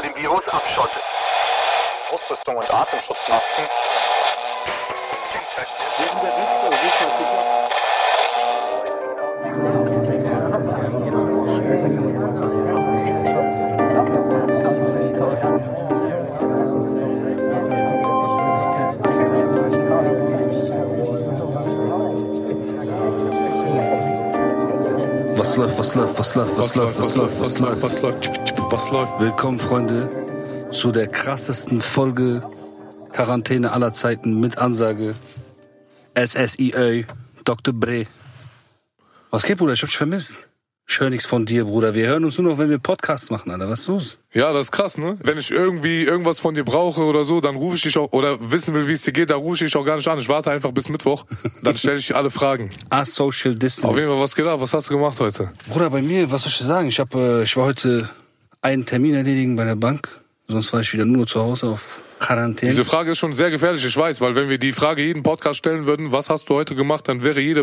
vor dem Virus abschottet. Ausrüstung und Atemschutzmasken. Was läuft? Willkommen, Freunde, zu der krassesten Folge Quarantäne aller Zeiten mit Ansage. SSIÖ, Dr. Bray. Was geht, Bruder? Ich hab dich vermisst. Ich höre nichts von dir, Bruder. Wir hören uns nur noch, wenn wir Podcasts machen, Alter. Was ist los? Ja, das ist krass, ne? Wenn ich irgendwie irgendwas von dir brauche oder so, dann rufe ich dich auch, oder wissen will, wie es dir geht, dann rufe ich dich auch gar nicht an. Ich warte einfach bis Mittwoch, dann stelle ich dir alle Fragen. Ah, Social Distance. Auf jeden Fall, was geht ab? Was hast du gemacht heute? Bruder, bei mir, was soll ich dir sagen? Ich war heute einen Termin erledigen bei der Bank. Sonst war ich wieder nur zu Hause auf Quarantäne. Diese Frage ist schon sehr gefährlich, ich weiß, weil wenn wir die Frage jeden Podcast stellen würden, was hast du heute gemacht, dann wäre jeder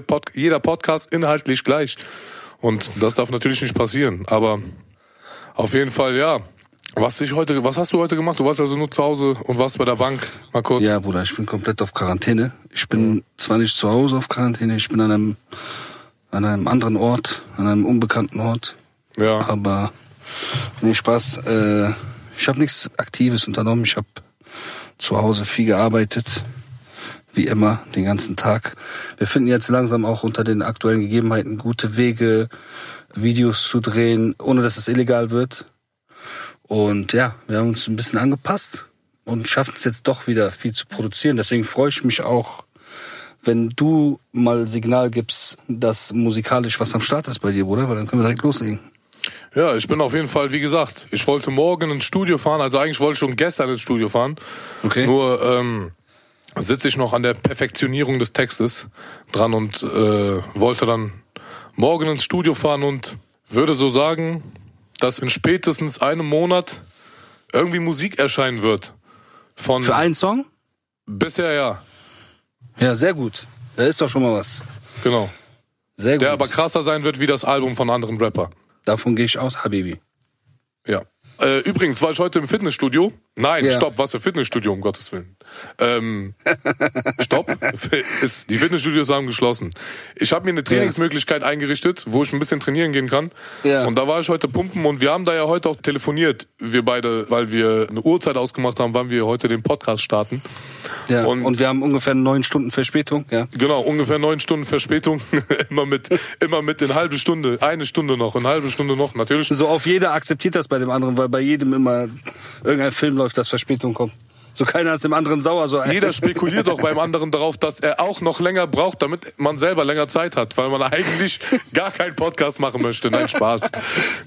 Podcast inhaltlich gleich. Und das darf natürlich nicht passieren. Aber auf jeden Fall, ja. Was hast du heute gemacht? Du warst also nur zu Hause und warst bei der Bank. Mal kurz. Ja, Bruder, ich bin komplett auf Quarantäne. Ich bin zwar nicht zu Hause auf Quarantäne, ich bin an einem anderen Ort, an einem unbekannten Ort. Ja. Aber, nee, Spaß, ich habe nichts Aktives unternommen. Ich habe zu Hause viel gearbeitet, wie immer, den ganzen Tag. Wir finden jetzt langsam auch unter den aktuellen Gegebenheiten gute Wege, Videos zu drehen, ohne dass es illegal wird. Und ja, wir haben uns ein bisschen angepasst und schaffen es jetzt doch wieder viel zu produzieren. Deswegen freue ich mich auch, wenn du mal Signal gibst, dass musikalisch was am Start ist bei dir, Bruder, weil dann können wir direkt loslegen. Ja, ich bin auf jeden Fall, wie gesagt, ich wollte morgen ins Studio fahren, also eigentlich wollte ich schon gestern ins Studio fahren. Okay. Nur sitze ich noch an der Perfektionierung des Textes dran und wollte dann morgen ins Studio fahren und würde so sagen, dass in spätestens einem Monat irgendwie Musik erscheinen wird. Für einen Song? Bisher ja. Ja, sehr gut. Da ist doch schon mal was. Genau. Sehr gut. Der aber krasser sein wird wie das Album von anderen Rapper. Davon gehe ich aus, Habibi. Ja. Übrigens war ich heute im Fitnessstudio. Nein, ja. Stopp, was für Fitnessstudio, um Gottes Willen. Stopp, die Fitnessstudios haben geschlossen. Ich habe mir eine Trainingsmöglichkeit eingerichtet, wo ich ein bisschen trainieren gehen kann. Ja. Und da war ich heute pumpen und wir haben da ja heute auch telefoniert, wir beide, weil wir eine Uhrzeit ausgemacht haben, wann wir heute den Podcast starten. Ja. Und wir haben ungefähr 9 Stunden Verspätung. Ja. Genau, ungefähr 9 Stunden Verspätung. immer mit in halbe Stunde, eine Stunde noch, eine halbe Stunde noch, natürlich. So auf jeder akzeptiert das bei dem anderen, weil bei jedem immer irgendein Film läuft, dass Verspätung kommt. So keiner ist dem anderen sauer. So. Jeder spekuliert auch beim anderen darauf, dass er auch noch länger braucht, damit man selber länger Zeit hat, weil man eigentlich gar keinen Podcast machen möchte. Nein, Spaß. Ja.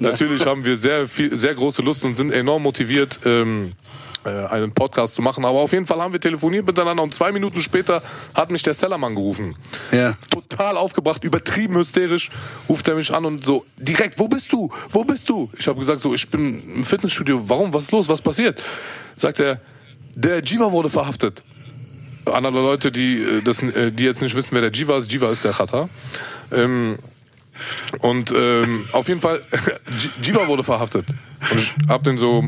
Natürlich haben wir sehr große Lust und sind enorm motiviert, einen Podcast zu machen. Aber auf jeden Fall haben wir telefoniert miteinander und 2 Minuten später hat mich der Sellermann gerufen. Ja. Total aufgebracht, übertrieben hysterisch, ruft er mich an und so direkt, wo bist du? Ich habe gesagt, so, ich bin im Fitnessstudio, warum, was ist los, was passiert? Sagt er, der Jiva wurde verhaftet. Andere Leute, die jetzt nicht wissen, wer der Jiva ist. Jiva ist der Khadda. Auf jeden Fall, Jiva wurde verhaftet. Und ich habe den so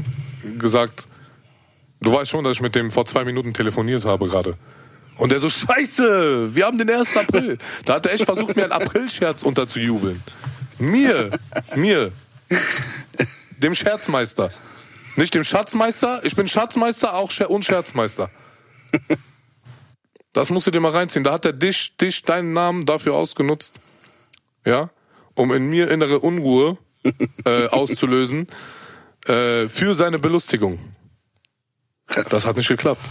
gesagt, du weißt schon, dass ich mit dem vor 2 Minuten telefoniert habe gerade. Und der so, scheiße, wir haben den 1. April. Da hat er echt versucht, mir einen April-Scherz unterzujubeln. Mir. Dem Scherzmeister. Nicht dem Schatzmeister. Ich bin Schatzmeister auch und Scherzmeister. Das musst du dir mal reinziehen. Da hat er dich, deinen Namen dafür ausgenutzt, ja, um in mir innere Unruhe auszulösen für seine Belustigung. Das hat nicht geklappt.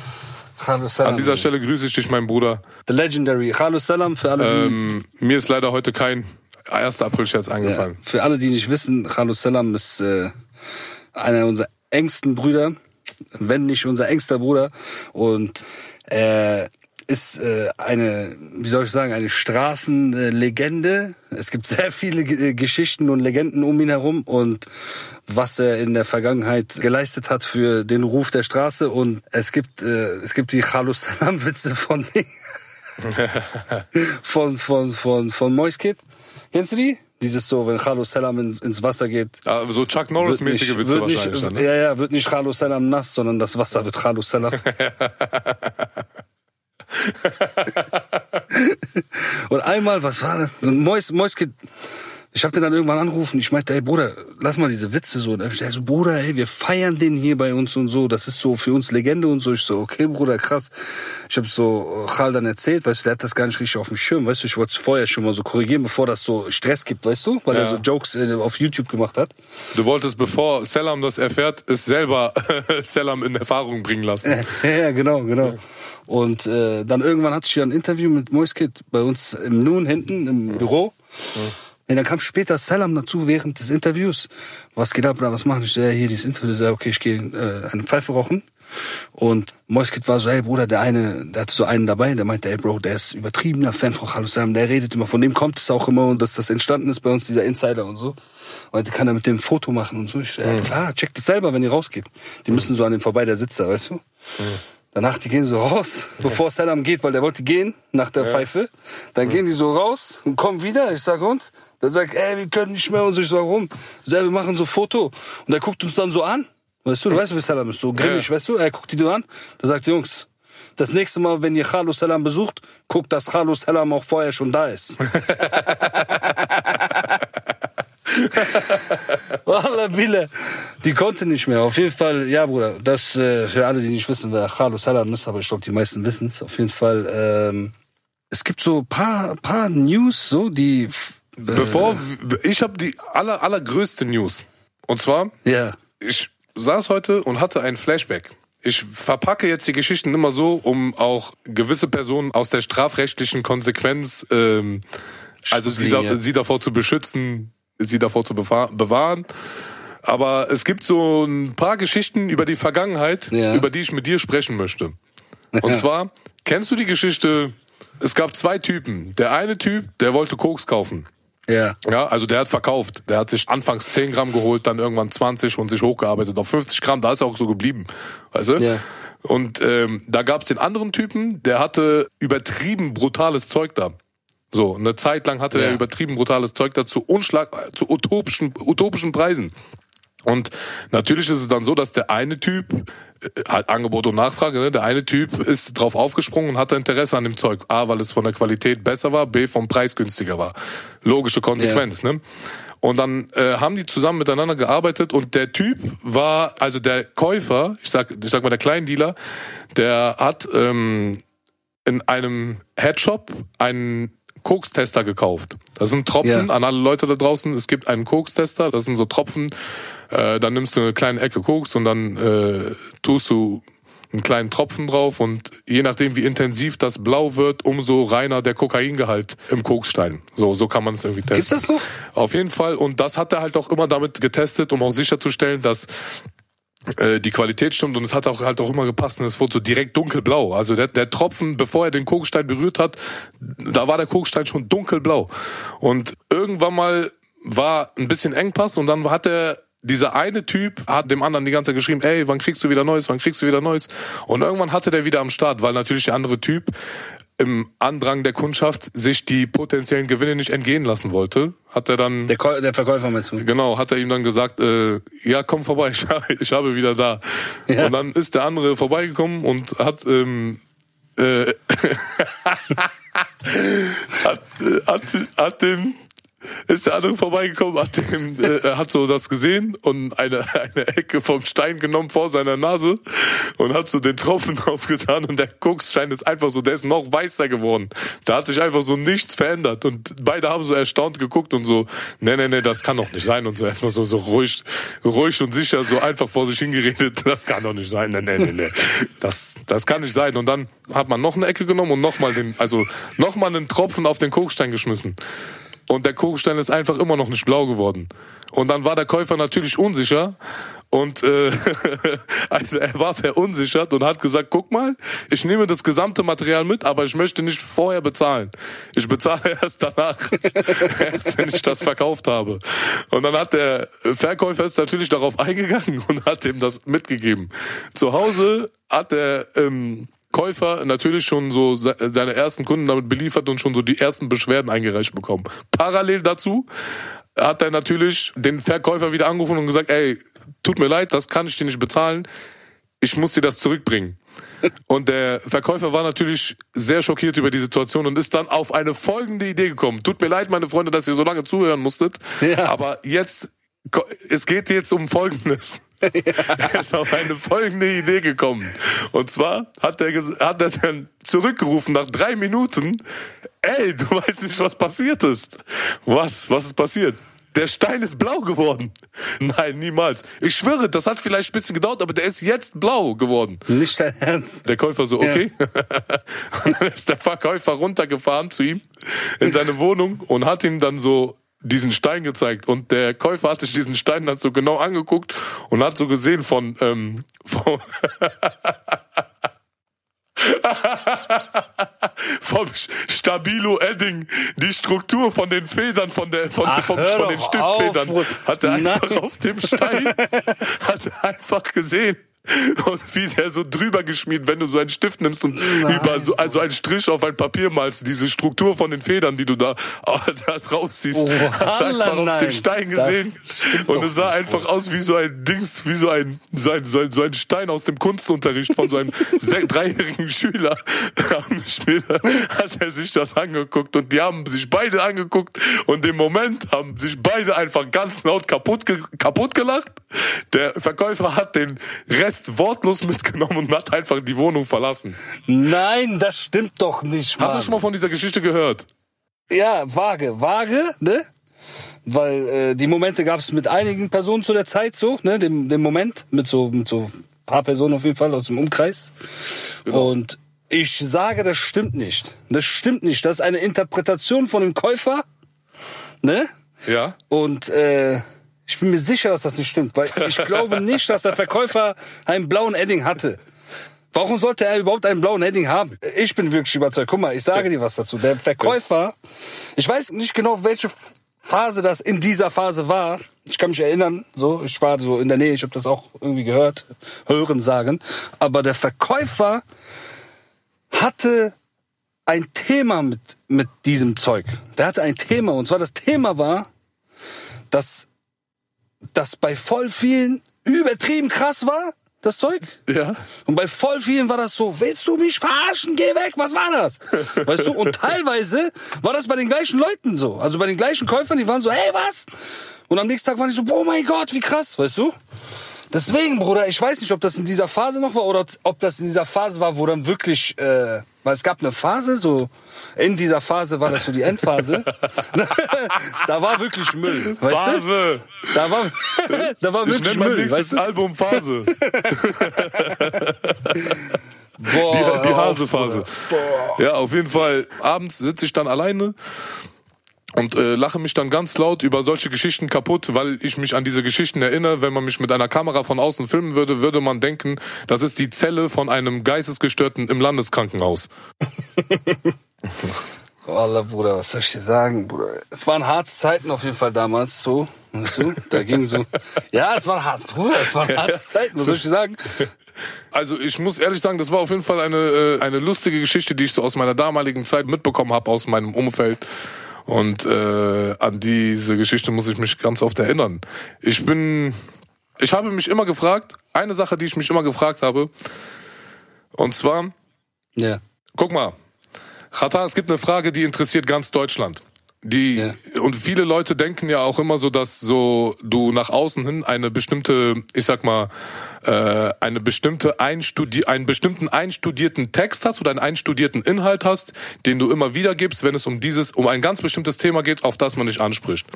Khalu Salam. An dieser Stelle grüße ich dich, mein Bruder. The Legendary. Khalu Salam für alle, die... mir ist leider heute kein 1. April-Scherz eingefallen. Ja, für alle, die nicht wissen, Khalu Salam ist einer unserer engsten Brüder, wenn nicht unser engster Bruder. Und ist eine, wie soll ich sagen, eine Straßenlegende. Es gibt sehr viele Geschichten und Legenden um ihn herum und was er in der Vergangenheit geleistet hat für den Ruf der Straße. Und es gibt die Khalu Salam Witze von Moiskit. Kennst du die? Dieses so, wenn Khalu Salam ins Wasser geht. Ja, so Chuck Norris-mäßige Witze wahrscheinlich. Nicht, ne? Ja, ja, wird nicht Khalu Salam nass, sondern das Wasser wird Khalu Salam. Und einmal, was war das? Moiskit, ich hab den dann irgendwann angerufen. Ich meinte, ey Bruder, lass mal diese Witze so. Und er so, Bruder, ey, wir feiern den hier bei uns und so. Das ist so für uns Legende und so. Ich so, okay, Bruder, krass. Ich hab so Khal dann erzählt, weißt du, der hat das gar nicht richtig auf dem Schirm, weißt du. Ich wollte es vorher schon mal so korrigieren, bevor das so Stress gibt, weißt du, weil ja, er so Jokes auf YouTube gemacht hat. Du wolltest, bevor Selam das erfährt, es selber Selam in Erfahrung bringen lassen. Ja, genau, genau. Und dann irgendwann hatte ich ja ein Interview mit Moiskit bei uns im Noon hinten im Büro. Ja. Und dann kam später Salam dazu während des Interviews. Was geht ab, oder was machen? Ich so, ja, hier dieses Interview. So, okay, ich gehe eine Pfeife rauchen. Und Moiskit war so, ey Bruder, der eine, der hatte so einen dabei, der meinte, ey Bro, der ist übertriebener Fan von Khalu Salam, der redet immer, von dem kommt es auch immer und dass das entstanden ist bei uns, dieser Insider und so. Meinte, kann er mit dem ein Foto machen und so. Ich, klar, checkt das selber, wenn ihr rausgeht. Die müssen so an dem vorbei, der sitzt da, weißt du. Danach, die gehen so raus, bevor Salam geht, weil der wollte gehen nach der Pfeife. Dann gehen die so raus und kommen wieder. Ich sag uns, der sagt, ey, wir können nicht mehr und so. Ich sag, warum? Ich sag, wir machen so ein Foto. Und der guckt uns dann so an. Weißt du, wie Salam ist, so grimmig, weißt du? Er guckt die so an, der sagt, Jungs, das nächste Mal, wenn ihr Khalu Salam besucht, guckt, dass Khalu Salam auch vorher schon da ist. Wallah, Bille. Die konnte nicht mehr. Auf jeden Fall, ja, Bruder, das für alle, die nicht wissen, wer Khalu Salam ist, aber ich glaube, die meisten wissen es. Auf jeden Fall, es gibt so ein paar News, so die... ich habe die allergrößte News. Und zwar, ich saß heute und hatte ein Flashback. Ich verpacke jetzt die Geschichten immer so, um auch gewisse Personen aus der strafrechtlichen Konsequenz, sie davor zu beschützen, sie davor zu bewahren. Aber es gibt so ein paar Geschichten über die Vergangenheit, über die ich mit dir sprechen möchte. Und zwar, kennst du die Geschichte, es gab zwei Typen. Der eine Typ, der wollte Koks kaufen. Ja, also der hat verkauft. Der hat sich anfangs 10 Gramm geholt, dann irgendwann 20 und sich hochgearbeitet auf 50 Gramm. Da ist er auch so geblieben, weißt du? Ja. Und da gab es den anderen Typen, der hatte übertrieben brutales Zeug da. So, eine Zeit lang hatte er übertrieben brutales Zeug da zu utopischen Preisen. Und natürlich ist es dann so, dass der eine Typ, halt Angebot und Nachfrage, ne? Der eine Typ ist drauf aufgesprungen und hatte Interesse an dem Zeug. A, weil es von der Qualität besser war, B, vom Preis günstiger war. Logische Konsequenz, ne? Und dann haben die zusammen miteinander gearbeitet und der Typ war, also der Käufer, ich sag mal der Kleindealer, der hat in einem Headshop einen Kokstester gekauft. Das sind Tropfen an alle Leute da draußen. Es gibt einen Kokstester, das sind so Tropfen. Dann nimmst du eine kleine Ecke Koks und dann tust du einen kleinen Tropfen drauf und je nachdem, wie intensiv das blau wird, umso reiner der Kokaingehalt im Koksstein. So kann man es irgendwie testen. Gibt's das noch? Auf jeden Fall. Und das hat er halt auch immer damit getestet, um auch sicherzustellen, dass die Qualität stimmt und es hat auch halt auch immer gepasst und es wurde so direkt dunkelblau. Also der Tropfen, bevor er den Kokstein berührt hat, da war der Kokstein schon dunkelblau. Und irgendwann mal war ein bisschen Engpass und dann hat dieser eine Typ hat dem anderen die ganze Zeit geschrieben, ey, wann kriegst du wieder Neues, wann kriegst du wieder Neues? Und irgendwann hatte der wieder am Start, weil natürlich der andere Typ im Andrang der Kundschaft sich die potenziellen Gewinne nicht entgehen lassen wollte, hat er dann... Der Verkäufer meinst du? Genau, hat er ihm dann gesagt, ja, komm vorbei, ich habe wieder da. Ja. Und dann ist der andere vorbeigekommen und hat... ist der andere vorbeigekommen, hat so das gesehen und eine Ecke vom Stein genommen vor seiner Nase und hat so den Tropfen draufgetan und der Koksstein ist einfach so, der ist noch weißer geworden. Da hat sich einfach so nichts verändert und beide haben so erstaunt geguckt und so, nee, das kann doch nicht sein und so erstmal so ruhig und sicher so einfach vor sich hingeredet, das kann doch nicht sein, nee, das kann nicht sein. Und dann hat man noch eine Ecke genommen und nochmal einen Tropfen auf den Koksstein geschmissen. Und der Koksstein ist einfach immer noch nicht blau geworden. Und dann war der Käufer natürlich unsicher. Und also er war verunsichert und hat gesagt, guck mal, ich nehme das gesamte Material mit, aber ich möchte nicht vorher bezahlen. Ich bezahle erst danach, erst wenn ich das verkauft habe. Und dann hat der Verkäufer ist natürlich darauf eingegangen und hat ihm das mitgegeben. Zu Hause hat der Käufer natürlich schon so seine ersten Kunden damit beliefert und schon so die ersten Beschwerden eingereicht bekommen. Parallel dazu hat er natürlich den Verkäufer wieder angerufen und gesagt, ey, tut mir leid, das kann ich dir nicht bezahlen, ich muss dir das zurückbringen. Und der Verkäufer war natürlich sehr schockiert über die Situation und ist dann auf eine folgende Idee gekommen. Tut mir leid, meine Freunde, dass ihr so lange zuhören musstet, ja. Aber jetzt, es geht jetzt um Folgendes. Ja. Er ist auf eine folgende Idee gekommen. Und zwar hat er dann zurückgerufen nach 3 Minuten. Ey, du weißt nicht, was passiert ist. Was ist passiert? Der Stein ist blau geworden. Nein, niemals. Ich schwöre, das hat vielleicht ein bisschen gedauert, aber der ist jetzt blau geworden. Nicht dein Ernst. Der Käufer so, okay. Ja. Und dann ist der Verkäufer runtergefahren zu ihm in seine Wohnung und hat ihm dann so diesen Stein gezeigt. Und der Käufer hat sich diesen Stein dann so genau angeguckt und hat so gesehen vom Stabilo Edding die Struktur von den Federn von den Stiftfedern hat er einfach auf dem Stein gesehen. Und wie der so drüber geschmiert, wenn du so einen Stift nimmst und über so also einen Strich auf ein Papier malst, diese Struktur von den Federn, die du da drauf siehst, hast du einfach auf dem Stein gesehen. Und es sah einfach aus wie so ein Dings, wie so ein Stein aus dem Kunstunterricht von so einem 3-jährigen Schüler. Später hat er sich das angeguckt und die haben sich beide angeguckt und im Moment haben sich beide einfach ganz laut kaputt gelacht. Der Verkäufer hat den Rest wortlos mitgenommen und hat einfach die Wohnung verlassen. Nein, das stimmt doch nicht, Mann. Hast du schon mal von dieser Geschichte gehört? Ja, vage, ne? Weil die Momente gab es mit einigen Personen zu der Zeit so, ne? Den Moment mit so paar Personen auf jeden Fall aus dem Umkreis. Genau. Und ich sage, das stimmt nicht. Das stimmt nicht. Das ist eine Interpretation von dem Käufer, ne? Ja. Und ich bin mir sicher, dass das nicht stimmt, weil ich glaube nicht, dass der Verkäufer einen blauen Edding hatte. Warum sollte er überhaupt einen blauen Edding haben? Ich bin wirklich überzeugt. Guck mal, ich sage dir was dazu. Der Verkäufer, ich weiß nicht genau, welche Phase das in dieser Phase war. Ich kann mich erinnern, so, ich war so in der Nähe, ich habe das auch irgendwie gehört, hören, sagen. Aber der Verkäufer hatte ein Thema mit diesem Zeug. Der hatte ein Thema, und zwar das Thema war, dass bei voll vielen übertrieben krass war, das Zeug. Ja. Und bei voll vielen war das so, willst du mich verarschen? Geh weg, was war das? Weißt du, und teilweise war das bei den gleichen Leuten so. Also bei den gleichen Käufern, die waren so, hey, was? Und am nächsten Tag waren die so, oh mein Gott, wie krass, weißt du? Deswegen, Bruder, ich weiß nicht, ob das in dieser Phase noch war oder ob das in dieser Phase war, wo dann wirklich, weil es gab eine Phase, so in dieser Phase war das so die Endphase. Da war wirklich Müll, weißt Phase. Du? Da war wirklich Müll, nächstes weißt du? Album Phase. Boah, die Hasephase. Boah. Ja, auf jeden Fall. Abends sitze ich dann alleine und lache mich dann ganz laut über solche Geschichten kaputt, weil ich mich an diese Geschichten erinnere. Wenn man mich mit einer Kamera von außen filmen würde, würde man denken, das ist die Zelle von einem Geistesgestörten im Landeskrankenhaus. Wallah, Bruder, was soll ich dir sagen, Bruder? Es waren harte Zeiten auf jeden Fall damals, so. Weißt du? Da ging so. Ja, es waren hart, Bruder, es waren harte Zeiten, was soll ich dir sagen? Also ich muss ehrlich sagen, das war auf jeden Fall eine lustige Geschichte, die ich so aus meiner damaligen Zeit mitbekommen habe, aus meinem Umfeld. Und an diese Geschichte muss ich mich ganz oft erinnern. Ich habe mich immer gefragt, eine Sache, die ich mich immer gefragt habe, und zwar, yeah. Guck mal, Khadda, es gibt eine Frage, die interessiert ganz Deutschland. Und viele Leute denken ja auch immer so, dass so du nach außen hin eine bestimmte, ich sag mal, einen bestimmten einstudierten Text hast oder einen einstudierten Inhalt hast, den du immer wieder gibst, wenn es um ein ganz bestimmtes Thema geht, auf das man nicht anspricht.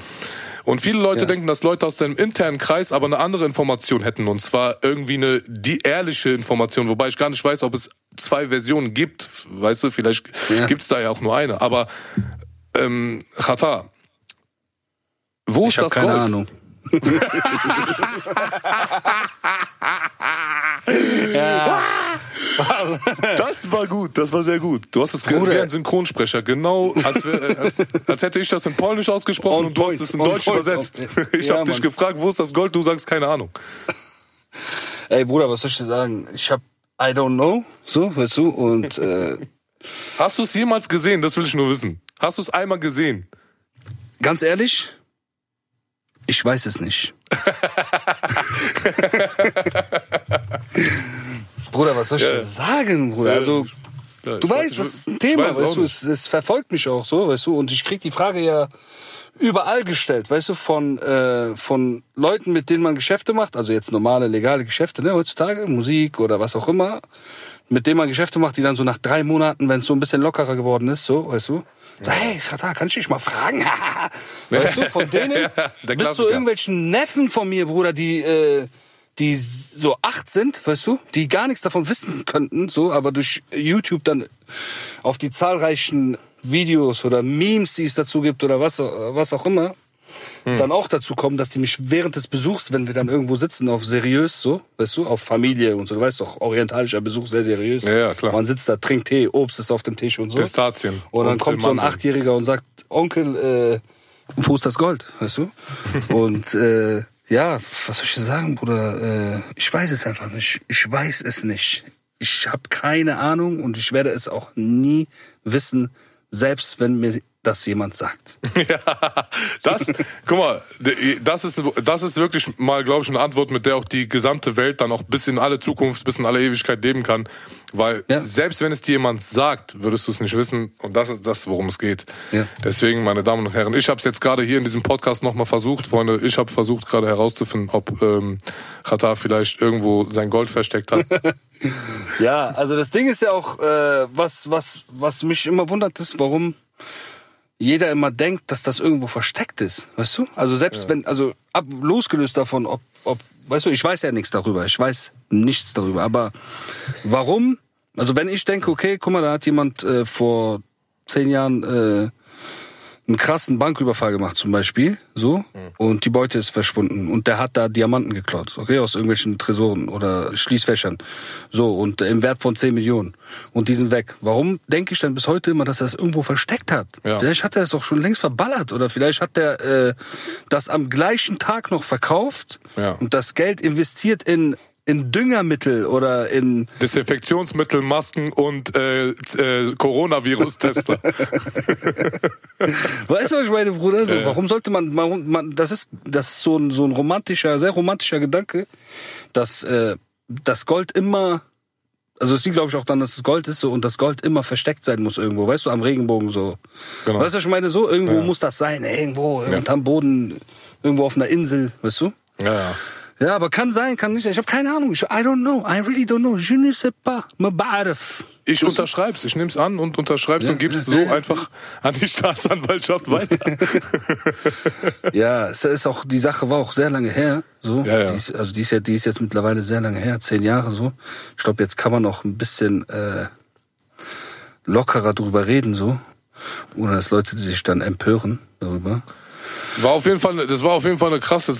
Und viele Leute denken, dass Leute aus deinem internen Kreis aber eine andere Information hätten, und zwar irgendwie die ehrliche Information, wobei ich gar nicht weiß, ob es 2 Versionen gibt, weißt du, vielleicht gibt's da ja auch nur eine, aber Khadda, wo ist das Gold? Ich habe keine Ahnung. Ja. Das war gut, das war sehr gut. Du hast es gehört wie ein Synchronsprecher, genau, als hätte ich das in Polnisch ausgesprochen und du hast es in Deutsch übersetzt. Ich habe dich gefragt, wo ist das Gold? Du sagst keine Ahnung. Ey Bruder, was soll ich dir sagen? Ich habe I don't know. So, weißt du? Und hast du es jemals gesehen? Das will ich nur wissen. Hast du es einmal gesehen? Ganz ehrlich, ich weiß es nicht. Bruder, was soll ich denn sagen, Bruder? Also, du weißt, das ist ein Thema, weißt du, es verfolgt mich auch so, weißt du, und ich krieg die Frage ja überall gestellt, weißt du, von Leuten, mit denen man Geschäfte macht, also jetzt normale, legale Geschäfte, ne, heutzutage, Musik oder was auch immer, mit denen man Geschäfte macht, die dann so nach 3 Monaten, wenn es so ein bisschen lockerer geworden ist, so, weißt du, so, hey, Khadda, kannst du dich mal fragen? Weißt du, von denen bis zu irgendwelchen Neffen von mir, Bruder, die so 8 sind, weißt du, die gar nichts davon wissen könnten, so, aber durch YouTube dann auf die zahlreichen Videos oder Memes, die es dazu gibt oder was auch immer, dann auch dazu kommen, dass die mich während des Besuchs, wenn wir dann irgendwo sitzen, auf seriös, so, weißt du, auf Familie und so, du weißt doch, orientalischer Besuch, sehr seriös. Ja, klar. Man sitzt da, trinkt Tee, Obst ist auf dem Tisch und so. Pistazien. Und dann kommt so ein 8-Jähriger und sagt, Onkel, wo ist das Gold, weißt du? Und, ja, was soll ich sagen, Bruder? Ich weiß es einfach nicht. Ich weiß es nicht. Ich habe keine Ahnung und ich werde es auch nie wissen, selbst wenn mir das jemand sagt. Ja, guck mal, das ist wirklich mal, glaube ich, eine Antwort, mit der auch die gesamte Welt dann auch bis in alle Zukunft, bis in alle Ewigkeit leben kann. Weil selbst wenn es dir jemand sagt, würdest du es nicht wissen. Und das ist das, worum es geht. Ja. Deswegen, meine Damen und Herren, ich habe es jetzt gerade hier in diesem Podcast nochmal versucht, Freunde. Ich habe versucht, gerade herauszufinden, ob Khadda vielleicht irgendwo sein Gold versteckt hat. Ja, also das Ding ist ja auch, was mich immer wundert, ist, warum jeder immer denkt, dass das irgendwo versteckt ist, weißt du? Also selbst wenn, also losgelöst davon, ob, weißt du, ich weiß ja nichts darüber, aber warum, also wenn ich denke, okay, guck mal, da hat jemand vor 10 Jahren einen krassen Banküberfall gemacht zum Beispiel, so, und die Beute ist verschwunden und der hat da Diamanten geklaut, okay, aus irgendwelchen Tresoren oder Schließfächern, so, und im Wert von 10 Millionen und die sind weg. Warum denke ich dann bis heute immer, dass er es irgendwo versteckt hat? Ja. Vielleicht hat er es doch schon längst verballert oder vielleicht hat er das am gleichen Tag noch verkauft und das Geld investiert in Düngermittel oder in Desinfektionsmittel, Masken und Coronavirus-Tester. Weißt du, was ich meine, Bruder? So, warum sollte man das ist so ein romantischer, sehr romantischer Gedanke, dass das Gold immer, also es liegt, glaube ich, auch dann, dass es Gold ist so, und das Gold immer versteckt sein muss irgendwo, weißt du, am Regenbogen so. Genau. Weißt du, was ich meine? So, irgendwo muss das sein, irgendwo, unterm Boden, irgendwo auf einer Insel, weißt du? Ja. Ja, aber kann sein, kann nicht sein. Ich habe keine Ahnung. I don't know. I really don't know. Je ne sais pas. Ich unterschreibe es. Ich nehme es an und unterschreibe es und gebe es so einfach an die Staatsanwaltschaft weiter. Ja, es ist auch, die Sache war auch sehr lange her. So. Ja, ja. Die ist jetzt mittlerweile sehr lange her, 10 Jahre so. Ich glaube, jetzt kann man noch ein bisschen lockerer drüber reden, so. Oder dass Leute sich dann empören darüber. Das war auf jeden Fall eine krasse,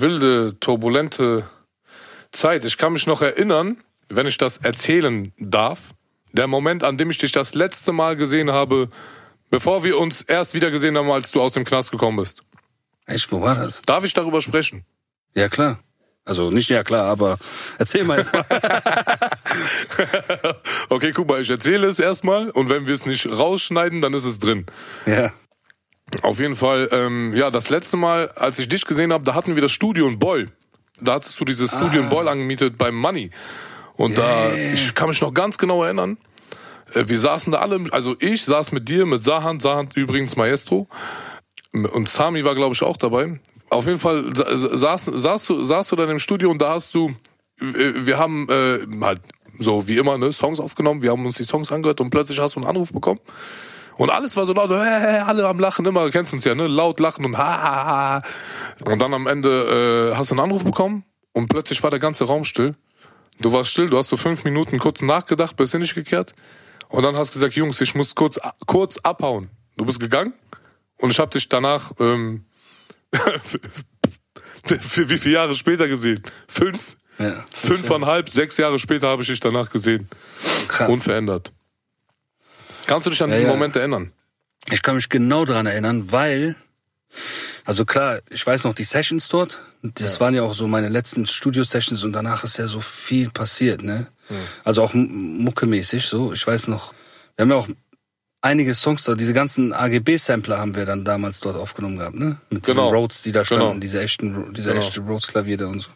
wilde, turbulente Zeit. Ich kann mich noch erinnern, wenn ich das erzählen darf, der Moment, an dem ich dich das letzte Mal gesehen habe, bevor wir uns erst wieder gesehen haben, als du aus dem Knast gekommen bist. Echt, wo war das? Darf ich darüber sprechen? Ja, klar. Also nicht ja klar, aber erzähl mal jetzt mal. Okay, guck mal, ich erzähle es erstmal und wenn wir es nicht rausschneiden, dann ist es drin. Ja. Auf jeden Fall, das letzte Mal, als ich dich gesehen habe, da hatten wir das Studio in Beul. Da hattest du dieses Studio in Beul angemietet beim Money. Und ich kann mich noch ganz genau erinnern, wir saßen da alle, also ich saß mit dir, mit Sahand übrigens Maestro und Sami war, glaube ich, auch dabei. Auf jeden Fall saß du dann im Studio und da hast du, wir haben halt so wie immer ne Songs aufgenommen, wir haben uns die Songs angehört und plötzlich hast du einen Anruf bekommen und alles war so laut, alle am Lachen immer, kennst uns ja, ne, laut lachen und ha. Und dann am Ende hast du einen Anruf bekommen und plötzlich war der ganze Raum still. Du warst still, du hast so 5 Minuten kurz nachgedacht, bist in dich gekehrt und dann hast du gesagt, Jungs, ich muss kurz abhauen. Du bist gegangen und ich hab dich danach für wie viele Jahre später gesehen? 5? Ja, 5,5, 6 Jahre später habe ich dich danach gesehen. Krass. Unverändert. Kannst du dich an diesen Moment erinnern? Ich kann mich genau daran erinnern, weil Also klar, ich weiß noch die Sessions dort. Das waren ja auch so meine letzten Studio-Sessions und danach ist ja so viel passiert, ne? Ja. Also auch muckemäßig so. Ich weiß noch, wir haben ja auch einige Songs da. Diese ganzen AGB-Sampler haben wir dann damals dort aufgenommen gehabt, ne? Mit diesen Rhodes, die da standen, diese echten Rhodes-Klavier da und so.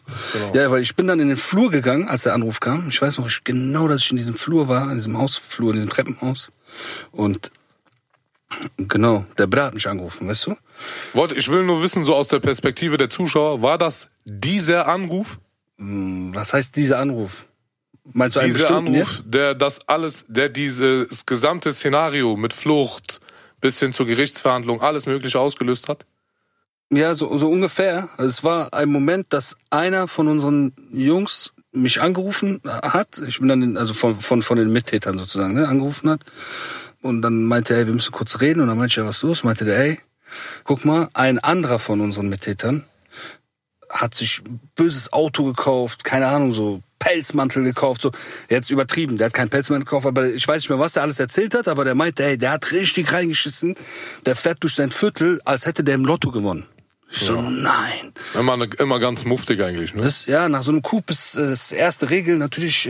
Ja, weil ich bin dann in den Flur gegangen, als der Anruf kam. Ich weiß noch genau, dass ich in diesem Flur war, in diesem Hausflur, in diesem Treppenhaus. Und genau, der Bray hat mich angerufen, weißt du? Ich will nur wissen, so aus der Perspektive der Zuschauer, war das dieser Anruf? Was heißt dieser Anruf? Meinst du einen bestimmten? Dieser Anruf, der dieses gesamte Szenario mit Flucht bis hin zur Gerichtsverhandlung, alles Mögliche ausgelöst hat? Ja, so ungefähr. Also es war ein Moment, dass einer von unseren Jungs mich angerufen hat. Ich bin dann, also von den Mittätern sozusagen, ne, angerufen hat. Und dann meinte er, ey, wir müssen kurz reden. Und dann meinte ich, ja, was ist los? Meinte der, ey, guck mal, ein anderer von unseren Mittätern hat sich ein böses Auto gekauft, keine Ahnung, so Pelzmantel gekauft, so. Jetzt übertrieben, der hat keinen Pelzmantel gekauft, aber ich weiß nicht mehr, was der alles erzählt hat, aber der meinte, ey, der hat richtig reingeschissen, der fährt durch sein Viertel, als hätte der im Lotto gewonnen. Ich so, nein. Immer ganz muftig eigentlich, ne? Das, ja, nach so einem Coup ist das erste Regel natürlich,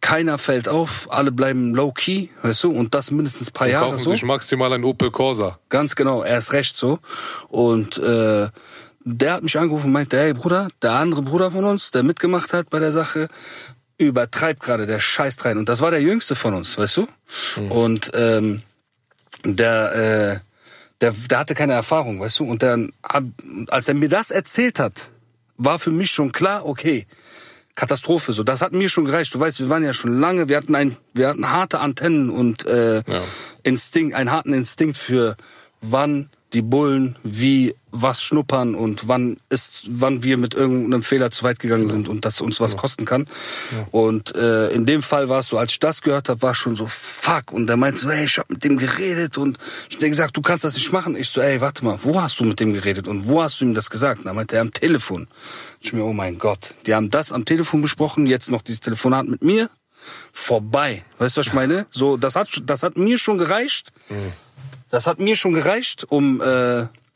keiner fällt auf, alle bleiben low-key, weißt du, und das mindestens ein paar Jahre so. Kaufen sich maximal einen Opel Corsa. Ganz genau, erst recht so. Und der hat mich angerufen und meinte, hey Bruder, der andere Bruder von uns, der mitgemacht hat bei der Sache, übertreibt gerade, der scheißt rein. Und das war der Jüngste von uns, weißt du. Mhm. Und der hatte keine Erfahrung, weißt du. Und dann, als er mir das erzählt hat, war für mich schon klar, okay, Katastrophe, so. Das hat mir schon gereicht. Du weißt, wir waren ja schon lange, wir hatten harte Antennen und einen harten Instinkt für wann die Bullen wie was schnuppern und wann wir mit irgendeinem Fehler zu weit gegangen sind und das uns was kosten kann. Ja. Und in dem Fall war es so, als ich das gehört habe, war schon so, fuck. Und der meinte so, ey, ich habe mit dem geredet und ich hab gesagt, du kannst das nicht machen. Ich so, ey, warte mal, wo hast du mit dem geredet und wo hast du ihm das gesagt? Und dann meinte er, am Telefon. Ich mir, oh mein Gott, die haben das am Telefon besprochen, jetzt noch dieses Telefonat mit mir, vorbei. Weißt du, was ich meine? So, das hat mir schon gereicht. Mhm. Das hat mir schon gereicht, um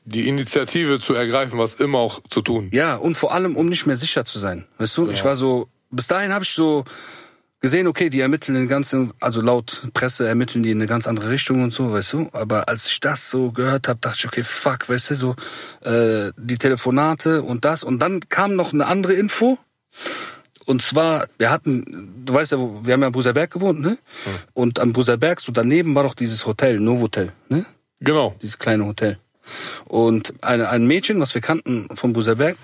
die Initiative zu ergreifen, was immer auch zu tun. Ja, und vor allem, um nicht mehr sicher zu sein. Weißt du, ich war so, bis dahin habe ich so gesehen, okay, die ermitteln in ganz, also laut Presse ermitteln die in eine ganz andere Richtung und so, weißt du. Aber als ich das so gehört habe, dachte ich, okay, fuck, weißt du, so die Telefonate und das. Und dann kam noch eine andere Info. Und zwar, du weißt ja, wir haben ja am Bruserberg gewohnt, ne? Mhm. Und am Bruserberg, so daneben war doch dieses Hotel, Novotel, ne? Genau. Dieses kleine Hotel. Und ein Mädchen, was wir kannten vom Bruserberg,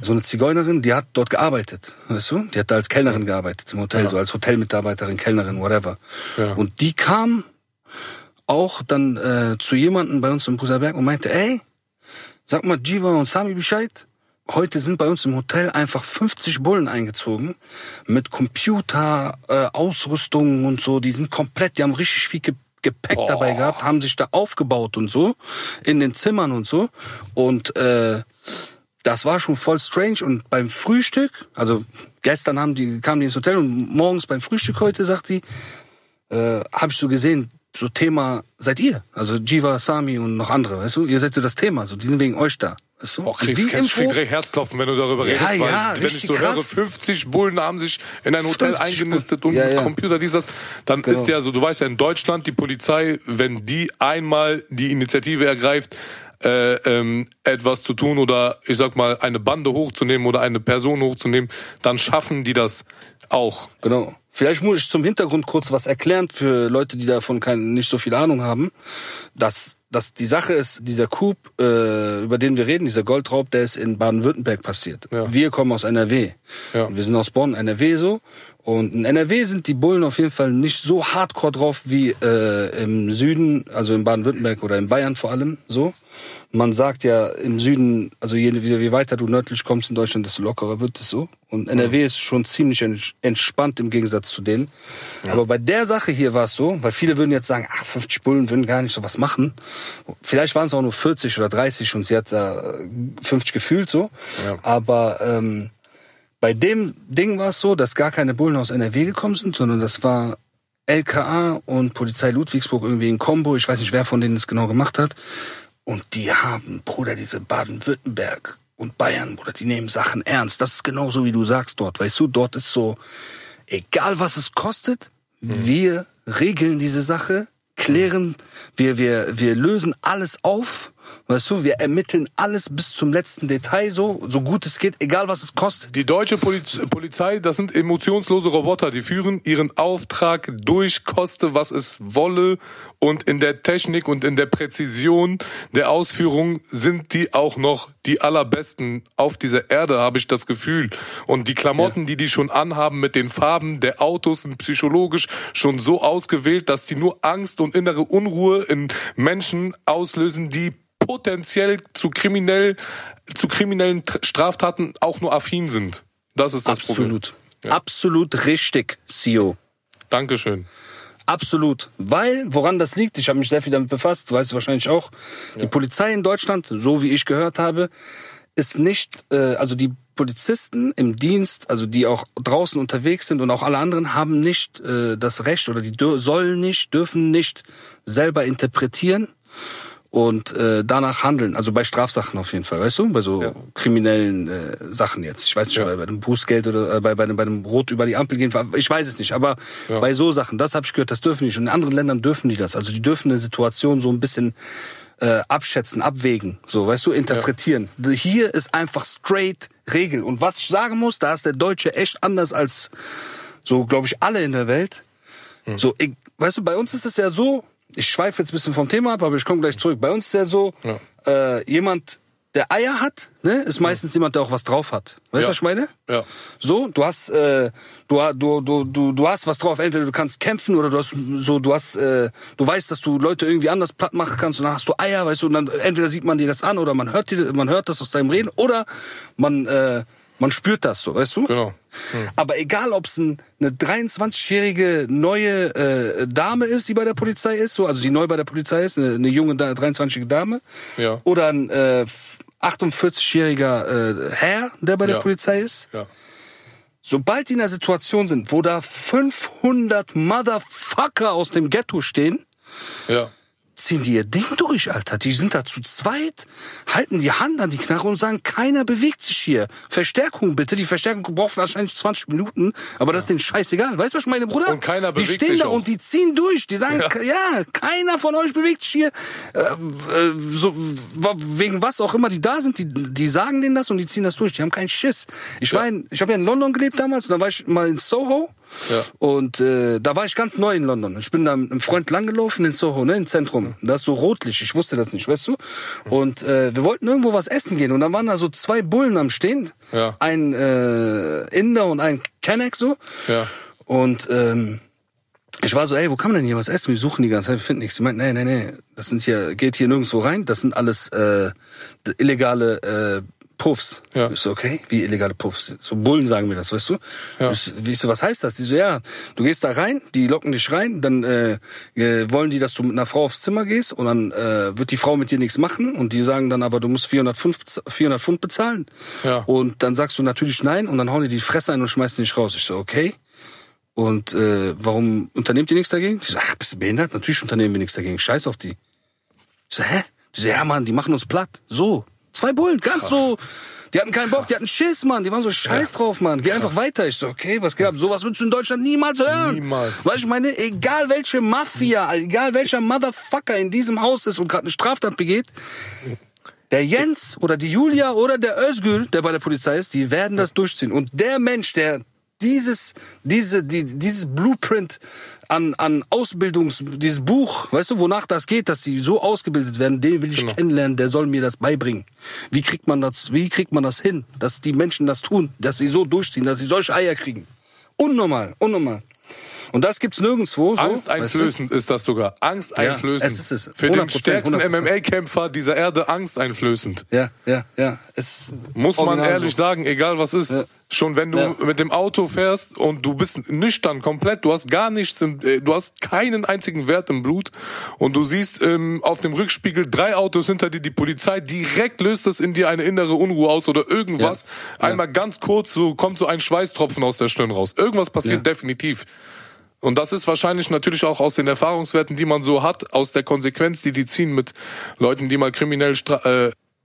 so eine Zigeunerin, die hat dort gearbeitet, weißt du? Die hat da als Kellnerin gearbeitet im Hotel, so als Hotelmitarbeiterin, Kellnerin, whatever. Ja. Und die kam auch dann zu jemandem bei uns im Bruserberg und meinte, ey, sag mal Jiva und Sami Bescheid. Heute sind bei uns im Hotel einfach 50 Bullen eingezogen mit Computer, Ausrüstung und so. Die sind komplett, die haben richtig viel Gepäck dabei gehabt, haben sich da aufgebaut und so, in den Zimmern und so. Und das war schon voll strange. Und beim Frühstück, also gestern kamen die ins Hotel und morgens beim Frühstück heute, sagt die, habe ich so gesehen, so Thema seid ihr. Also Jiva, Sami und noch andere, weißt du? Ihr seid so das Thema, so die sind wegen euch da. So. Boah, ich krieg direkt Herzklopfen, wenn du darüber redest, weil wenn ich so höre, 50 Bullen haben sich in ein Hotel eingenistet und mit Computer dieses, dann ist ja so, du weißt ja, in Deutschland die Polizei, wenn die einmal die Initiative ergreift, etwas zu tun oder ich sag mal eine Bande hochzunehmen oder eine Person hochzunehmen, dann schaffen die das auch. Genau. Vielleicht muss ich zum Hintergrund kurz was erklären für Leute, die davon nicht so viel Ahnung haben. Dass die Sache ist, dieser Coup, über den wir reden, dieser Goldraub, der ist in Baden-Württemberg passiert. Ja. Wir kommen aus NRW. Ja. Wir sind aus Bonn, NRW so. Und in NRW sind die Bullen auf jeden Fall nicht so hardcore drauf wie im Süden, also in Baden-Württemberg oder in Bayern vor allem so. Man sagt ja im Süden, also je weiter du nördlich kommst in Deutschland, desto lockerer wird es so. Und NRW ist schon ziemlich entspannt im Gegensatz zu denen. Ja. Aber bei der Sache hier war es so, weil viele würden jetzt sagen, ach, 50 Bullen würden gar nicht so was machen. Vielleicht waren es auch nur 40 oder 30 und sie hat da 50 gefühlt so. Ja. Aber bei dem Ding war es so, dass gar keine Bullen aus NRW gekommen sind, sondern das war LKA und Polizei Ludwigsburg irgendwie in Kombo. Ich weiß nicht, wer von denen das genau gemacht hat. Und die haben, Bruder, diese Baden-Württemberg und Bayern, Bruder, die nehmen Sachen ernst. Das ist genauso, wie du sagst dort, weißt du? Dort ist so, egal was es kostet, wir regeln diese Sache, klären, wir lösen alles auf, weißt du, wir ermitteln alles bis zum letzten Detail so gut es geht, egal was es kostet. Die deutsche Polizei, das sind emotionslose Roboter, die führen ihren Auftrag durch, koste was es wolle, und in der Technik und in der Präzision der Ausführung sind die auch noch die allerbesten auf dieser Erde, habe ich das Gefühl. Und die Klamotten, die schon anhaben mit den Farben der Autos, sind psychologisch schon so ausgewählt, dass die nur Angst und innere Unruhe in Menschen auslösen, die potenziell zu kriminellen Straftaten auch nur affin sind. Das ist das absolut Problem. Ja. Absolut richtig, SIÖ. Dankeschön. Absolut. Weil, woran das liegt, ich habe mich sehr viel damit befasst, weißt du wahrscheinlich auch, die Polizei in Deutschland, so wie ich gehört habe, ist nicht, also die Polizisten im Dienst, also die auch draußen unterwegs sind und auch alle anderen, haben nicht das Recht oder die dürfen nicht selber interpretieren und danach handeln, also bei Strafsachen auf jeden Fall, weißt du, bei so kriminellen Sachen jetzt. Ich weiß nicht, bei einem Bußgeld oder bei einem Rot über die Ampel gehen, ich weiß es nicht, aber bei so Sachen, das habe ich gehört, das dürfen nicht. Und in anderen Ländern dürfen die das, also die dürfen eine Situation so ein bisschen abschätzen, abwägen, so, weißt du, interpretieren. Ja. Hier ist einfach straight Regel. Und was ich sagen muss, da ist der Deutsche echt anders als so, glaube ich, alle in der Welt. Mhm. So, weißt du, bei uns ist es ja so, ich schweife jetzt ein bisschen vom Thema ab, aber ich komme gleich zurück. Bei uns ist ja so, jemand, der Eier hat, ne, ist meistens jemand, der auch was drauf hat. Weißt du, was ich meine? Ja. So, du hast, du hast was drauf. Entweder du kannst kämpfen oder du weißt, dass du Leute irgendwie anders platt machen kannst, und dann hast du Eier, weißt du, und dann entweder sieht man dir das an oder man hört das aus deinem Reden oder man spürt das so, weißt du? Genau. Mhm. Aber egal, ob es eine 23-jährige neue Dame ist, die bei der Polizei ist, so, also die neu bei der Polizei ist, eine junge 23-jährige Dame, oder ein 48-jähriger Herr, der bei der Polizei ist, sobald die in einer Situation sind, wo da 500 Motherfucker aus dem Ghetto stehen, ziehen die ihr Ding durch, Alter. Die sind da zu zweit, halten die Hand an die Knarre und sagen, keiner bewegt sich hier. Verstärkung bitte. Die Verstärkung braucht wahrscheinlich 20 Minuten, aber das ist denen scheißegal. Weißt du, was ich meine, Bruder? Und keiner bewegt sich. Die stehen da und die ziehen durch. Die sagen, keiner von euch bewegt sich hier. So, wegen was auch immer die da sind, die sagen denen das und die ziehen das durch. Die haben keinen Schiss. Ich habe ja in London gelebt damals, und dann war ich mal in Soho. Ja. Und da war ich ganz neu in London. Ich bin da mit einem Freund langgelaufen in Soho, ne, im Zentrum. Das ist so Rotlicht, ich wusste das nicht, weißt du? Und wir wollten irgendwo was essen gehen. Und dann waren da so zwei Bullen am Stehen. Ja. Ein Inder und ein Kanak so. Ja. Und ich war so, ey, wo kann man denn hier was essen? Wir suchen die ganze Zeit, wir finden nichts. Die meinten, nee, das sind hier, geht hier nirgendwo rein. Das sind alles illegale Puffs. Ja. Ich so, okay, wie illegale Puffs? So Bullen sagen wir das, weißt du? Ja. Ich so, was heißt das? Die so, ja, du gehst da rein, die locken dich rein, dann wollen die, dass du mit einer Frau aufs Zimmer gehst, und dann wird die Frau mit dir nichts machen, und die sagen dann aber, du musst 400 Pfund bezahlen. Ja. Und dann sagst du natürlich nein, und dann hauen die Fresse ein und schmeißen dich raus. Ich so, okay. Und warum unternehmt ihr nichts dagegen? Die so, ach, bist du behindert? Natürlich unternehmen wir nichts dagegen. Scheiß auf die. Ich so, hä? Die so, ja, Mann, die machen uns platt. So. Zwei Bullen, ganz so. Die hatten keinen Bock, die hatten Schiss, Mann. Die waren so, scheiß drauf, Mann. Geh einfach weiter. Ich so, okay, was geht ab? Sowas würdest du in Deutschland niemals hören. Niemals. Weißt du, ich meine, egal welche Mafia, egal welcher Motherfucker in diesem Haus ist und gerade eine Straftat begeht, der Jens oder die Julia oder der Özgül, der bei der Polizei ist, die werden das durchziehen. Und der Mensch, der dieses Blueprint an Ausbildungs, dieses Buch, weißt du, wonach das geht, dass die so ausgebildet werden, den will ich kennenlernen, der soll mir das beibringen. Wie kriegt man das hin, dass die Menschen das tun, dass sie so durchziehen, dass sie solche Eier kriegen? Unnormal. Und das gibt's nirgendwo. So, angsteinflößend ist das sogar. Angsteinflößend. Ja, es ist es. Für den stärksten MMA-Kämpfer dieser Erde angsteinflößend. Ja. Es muss man ehrlich sagen, egal was ist. Ja. Schon wenn du mit dem Auto fährst und du bist nüchtern komplett, du hast gar nichts, du hast keinen einzigen Wert im Blut, und du siehst auf dem Rückspiegel 3 Autos hinter dir, die Polizei, direkt löst das in dir eine innere Unruhe aus oder irgendwas. Ja. Einmal ganz kurz, so kommt so ein Schweißtropfen aus der Stirn raus. Irgendwas passiert definitiv. Und das ist wahrscheinlich natürlich auch aus den Erfahrungswerten, die man so hat, aus der Konsequenz, die die ziehen mit Leuten, die mal kriminell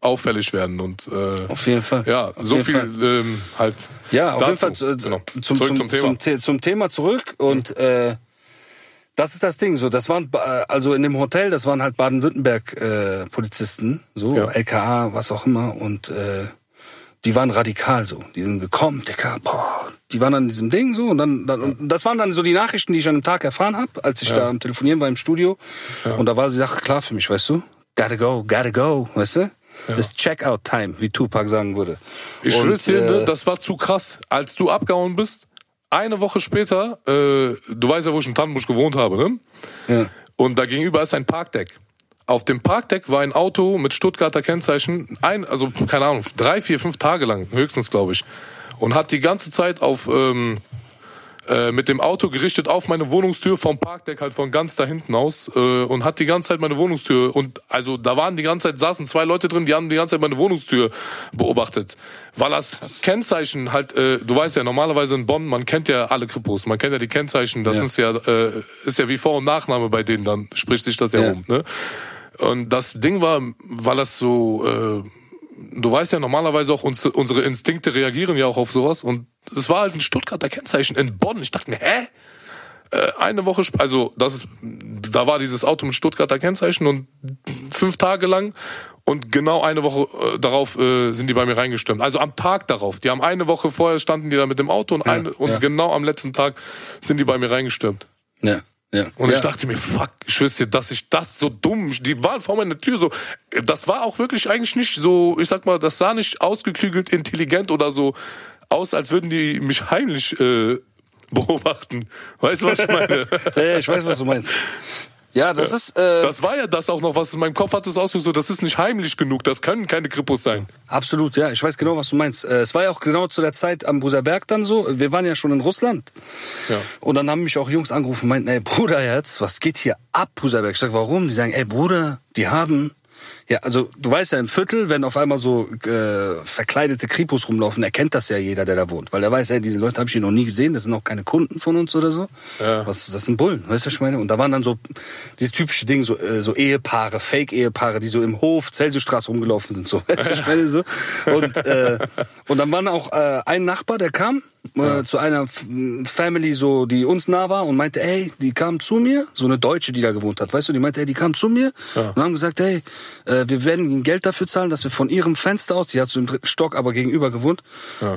auffällig werden. Und auf jeden Fall. Ja, auf so viel halt. Ja, auf dazu. Jeden Fall genau. Zum Thema zurück. Und das ist das Ding. So, das waren also in dem Hotel, das waren halt Baden-Württemberg-Polizisten, so ja. LKA, was auch immer. Und die waren radikal so. Die sind gekommen, Dicker, boah. Die waren dann in diesem Ding so. Und dann das waren dann so die Nachrichten, die ich an dem Tag erfahren habe, als ich da am Telefonieren war im Studio. Ja. Und da war die Sache klar für mich, weißt du? Gotta go, weißt du? Ja. Das Checkout-Time, wie Tupac sagen würde. Ich schwör's dir, ne, das war zu krass. Als du abgehauen bist, eine Woche später, du weißt ja, wo ich in Tannenburg gewohnt habe, ne? Ja. Und da gegenüber ist ein Parkdeck. Auf dem Parkdeck war ein Auto mit Stuttgarter Kennzeichen, also keine Ahnung, 3, 4, 5 Tage lang, höchstens glaube ich. Und hat die ganze Zeit mit dem Auto gerichtet auf meine Wohnungstür vom Parkdeck, halt von ganz da hinten aus. Und hat die ganze Zeit meine Wohnungstür. Und also da waren die ganze Zeit, saßen 2 Leute drin, die haben die ganze Zeit meine Wohnungstür beobachtet. Weil das Krass. Kennzeichen halt, du weißt ja, normalerweise in Bonn, man kennt ja alle Krippos, man kennt ja die Kennzeichen. Das ist ja wie Vor- und Nachname bei denen, dann spricht sich das ja rum, ne? Und das Ding war, weil das so, du weißt ja normalerweise auch, unsere Instinkte reagieren ja auch auf sowas. Und es war halt ein Stuttgarter Kennzeichen in Bonn. Ich dachte mir, hä? Eine Woche, also da war dieses Auto mit Stuttgarter Kennzeichen und 5 Tage lang. Und genau eine Woche darauf sind die bei mir reingestürmt. Also am Tag darauf. Die haben eine Woche vorher standen die da mit dem Auto und genau am letzten Tag sind die bei mir reingestürmt. Ja. Ja. Und ich dachte mir, fuck, ich wüsste, dass ich das so dumm, die waren vor meiner Tür so, das war auch wirklich eigentlich nicht so, ich sag mal, das sah nicht ausgeklügelt, intelligent oder so aus, als würden die mich heimlich beobachten. Weißt du, was ich meine? Ja, ich weiß, was du meinst. Ja, das ist... das war ja das auch noch, was in meinem Kopf hat, das ausgesucht, so, das ist nicht heimlich genug, das können keine Krippos sein. Absolut, ja, ich weiß genau, was du meinst. Es war ja auch genau zu der Zeit am Bruserberg dann so, wir waren ja schon in Russland. Ja. Und dann haben mich auch Jungs angerufen und meinten, ey Bruder, jetzt, was geht hier ab, Bruserberg? Ich sag, warum? Die sagen, ey Bruder, die haben... Ja, also du weißt ja, im Viertel, wenn auf einmal so verkleidete Kripos rumlaufen, erkennt das ja jeder, der da wohnt. Weil der weiß, ey, diese Leute habe ich hier noch nie gesehen, das sind auch keine Kunden von uns oder so. Ja. Das sind Bullen, weißt du, was ich meine? Und da waren dann so dieses typische Ding, so Ehepaare, Fake-Ehepaare, die so im Hof Celsiusstraße rumgelaufen sind, so, weißt du, was ich meine? So. Und dann waren auch ein Nachbar, der kam zu einer Family, so, die uns nah war und meinte, ey, die kamen zu mir, so eine Deutsche, die da gewohnt hat, weißt du, die meinte, ey, die kamen zu mir und haben gesagt, ey, wir werden ihnen Geld dafür zahlen, dass wir von ihrem Fenster aus, die hat so im 3. Stock aber gegenüber gewohnt,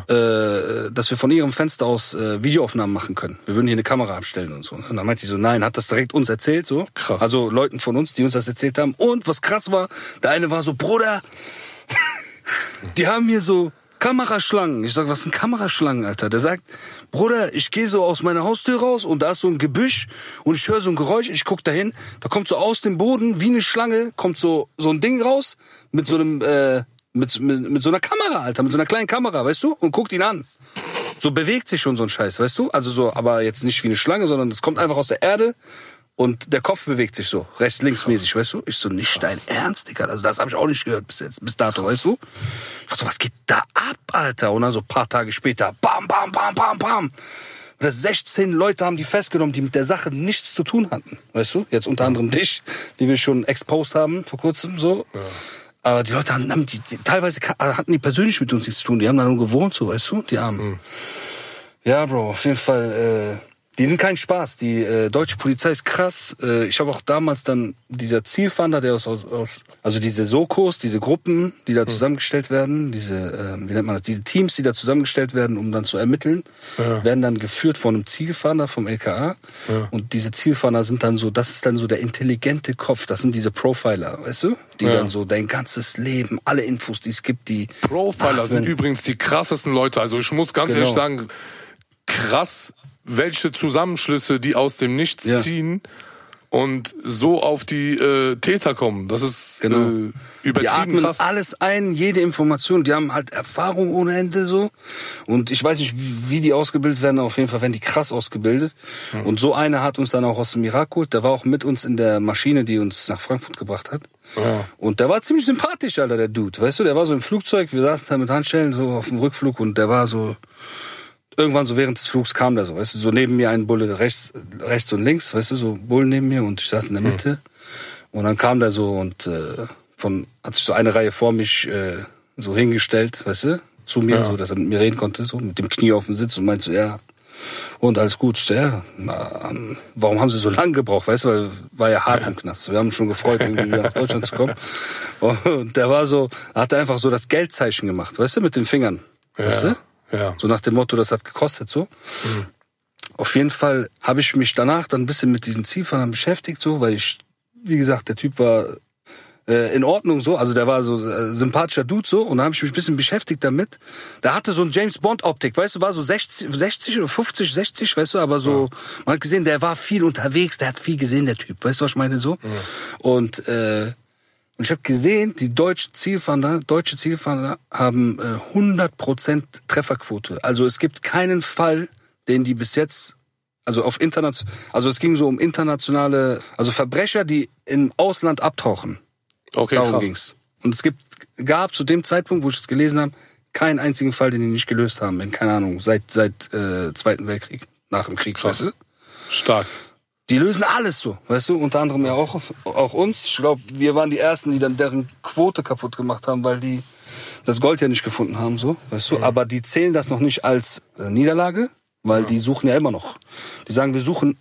dass wir von ihrem Fenster aus Videoaufnahmen machen können. Wir würden hier eine Kamera abstellen und so. Und dann meinte sie so, nein, hat das direkt uns erzählt, so. Krass. Also Leuten von uns, die uns das erzählt haben. Und was krass war, der eine war so, Bruder, die haben hier so Kameraschlangen. Ich sag, was sind Kameraschlangen, Alter? Der sagt, Bruder, ich gehe so aus meiner Haustür raus und da ist so ein Gebüsch und ich höre so ein Geräusch, ich guck dahin, da kommt so aus dem Boden wie eine Schlange, kommt so ein Ding raus mit so einem mit so einer Kamera, Alter, mit so einer kleinen Kamera, weißt du? Und guckt ihn an. So bewegt sich schon so ein Scheiß, weißt du? Also so, aber jetzt nicht wie eine Schlange, sondern es kommt einfach aus der Erde. Und der Kopf bewegt sich so, rechts-links-mäßig, weißt du? Ich so, nicht dein Ernst, Digga. Also das habe ich auch nicht gehört bis dato, weißt du? Ich dachte, was geht da ab, Alter? Und dann so ein paar Tage später, bam, bam, bam, bam, bam. Oder 16 Leute haben die festgenommen, die mit der Sache nichts zu tun hatten, weißt du? Jetzt unter anderem dich, die wir schon exposed haben vor kurzem, so. Ja. Aber die Leute teilweise hatten die persönlich mit uns nichts zu tun. Die haben da nur gewohnt, so, weißt du? Die Armen. Mhm. Ja, Bro, auf jeden Fall... Die sind kein Spaß. Die deutsche Polizei ist krass. Ich habe auch damals dann dieser Zielfahnder, der also diese Sokos, diese Gruppen, die da zusammengestellt werden, diese, wie nennt man das, diese Teams, die da zusammengestellt werden, um dann zu ermitteln, werden dann geführt von einem Zielfahnder vom LKA. Ja. Und diese Zielfahnder sind dann so, das ist dann so der intelligente Kopf. Das sind diese Profiler, weißt du? Die dann so dein ganzes Leben, alle Infos, die es gibt, die... Profiler sind übrigens die krassesten Leute. Also ich muss ganz ehrlich sagen, krass... welche Zusammenschlüsse die aus dem Nichts ziehen und so auf die Täter kommen. Das ist übertrieben krass. Die atmen alles ein, jede Information. Die haben halt Erfahrung ohne Ende so. Und ich weiß nicht, wie die ausgebildet werden. Auf jeden Fall werden die krass ausgebildet. Mhm. Und so einer hat uns dann auch aus dem Irak geholt. Der war auch mit uns in der Maschine, die uns nach Frankfurt gebracht hat. Ja. Und der war ziemlich sympathisch, Alter, der Dude. Weißt du, der war so im Flugzeug. Wir saßen da mit Handschellen so auf dem Rückflug und der war so... irgendwann so während des Flugs kam da so, weißt du, so neben mir ein Bulle, rechts und links, weißt du, so Bullen neben mir und ich saß in der Mitte. Und dann kam da so und hat sich so eine Reihe vor mich so hingestellt, weißt du, zu mir, ja, so, dass er mit mir reden konnte, so mit dem Knie auf dem Sitz und meinte so, ja, und alles gut, so, ja, warum haben sie so lange gebraucht, weißt du, weil war ja hart im Knast, wir haben uns schon gefreut, irgendwie nach Deutschland zu kommen. Und der war so, hat einfach so das Geldzeichen gemacht, weißt du, mit den Fingern, weißt du? Ja. So nach dem Motto, das hat gekostet, so. Mhm. Auf jeden Fall habe ich mich danach dann ein bisschen mit diesen Zielfahndern beschäftigt, so, weil ich, wie gesagt, der Typ war in Ordnung, so, also der war so sympathischer Dude, so, und da habe ich mich ein bisschen beschäftigt damit. Der hatte so ein James-Bond-Optik, weißt du, war so 60, 50, 60, weißt du, aber so, man hat gesehen, der war viel unterwegs, der hat viel gesehen, der Typ, weißt du, was ich meine, so. Ja. Und ich habe gesehen, die deutsche Zielfahnder haben 100% Trefferquote. Also es gibt keinen Fall, den die bis jetzt, also es ging so um internationale, also Verbrecher, die im Ausland abtauchen. Okay, darum ging's. Und es gab zu dem Zeitpunkt, wo ich es gelesen habe, keinen einzigen Fall, den die nicht gelöst haben. In, keine Ahnung, seit Zweiten Weltkrieg, nach dem Krieg, weißt du? Stark. Die lösen alles so, weißt du, unter anderem ja auch uns. Ich glaube, wir waren die Ersten, die dann deren Quote kaputt gemacht haben, weil die das Gold ja nicht gefunden haben, so, weißt du. Aber die zählen das noch nicht als Niederlage, weil die suchen ja immer noch. Die sagen, wir suchen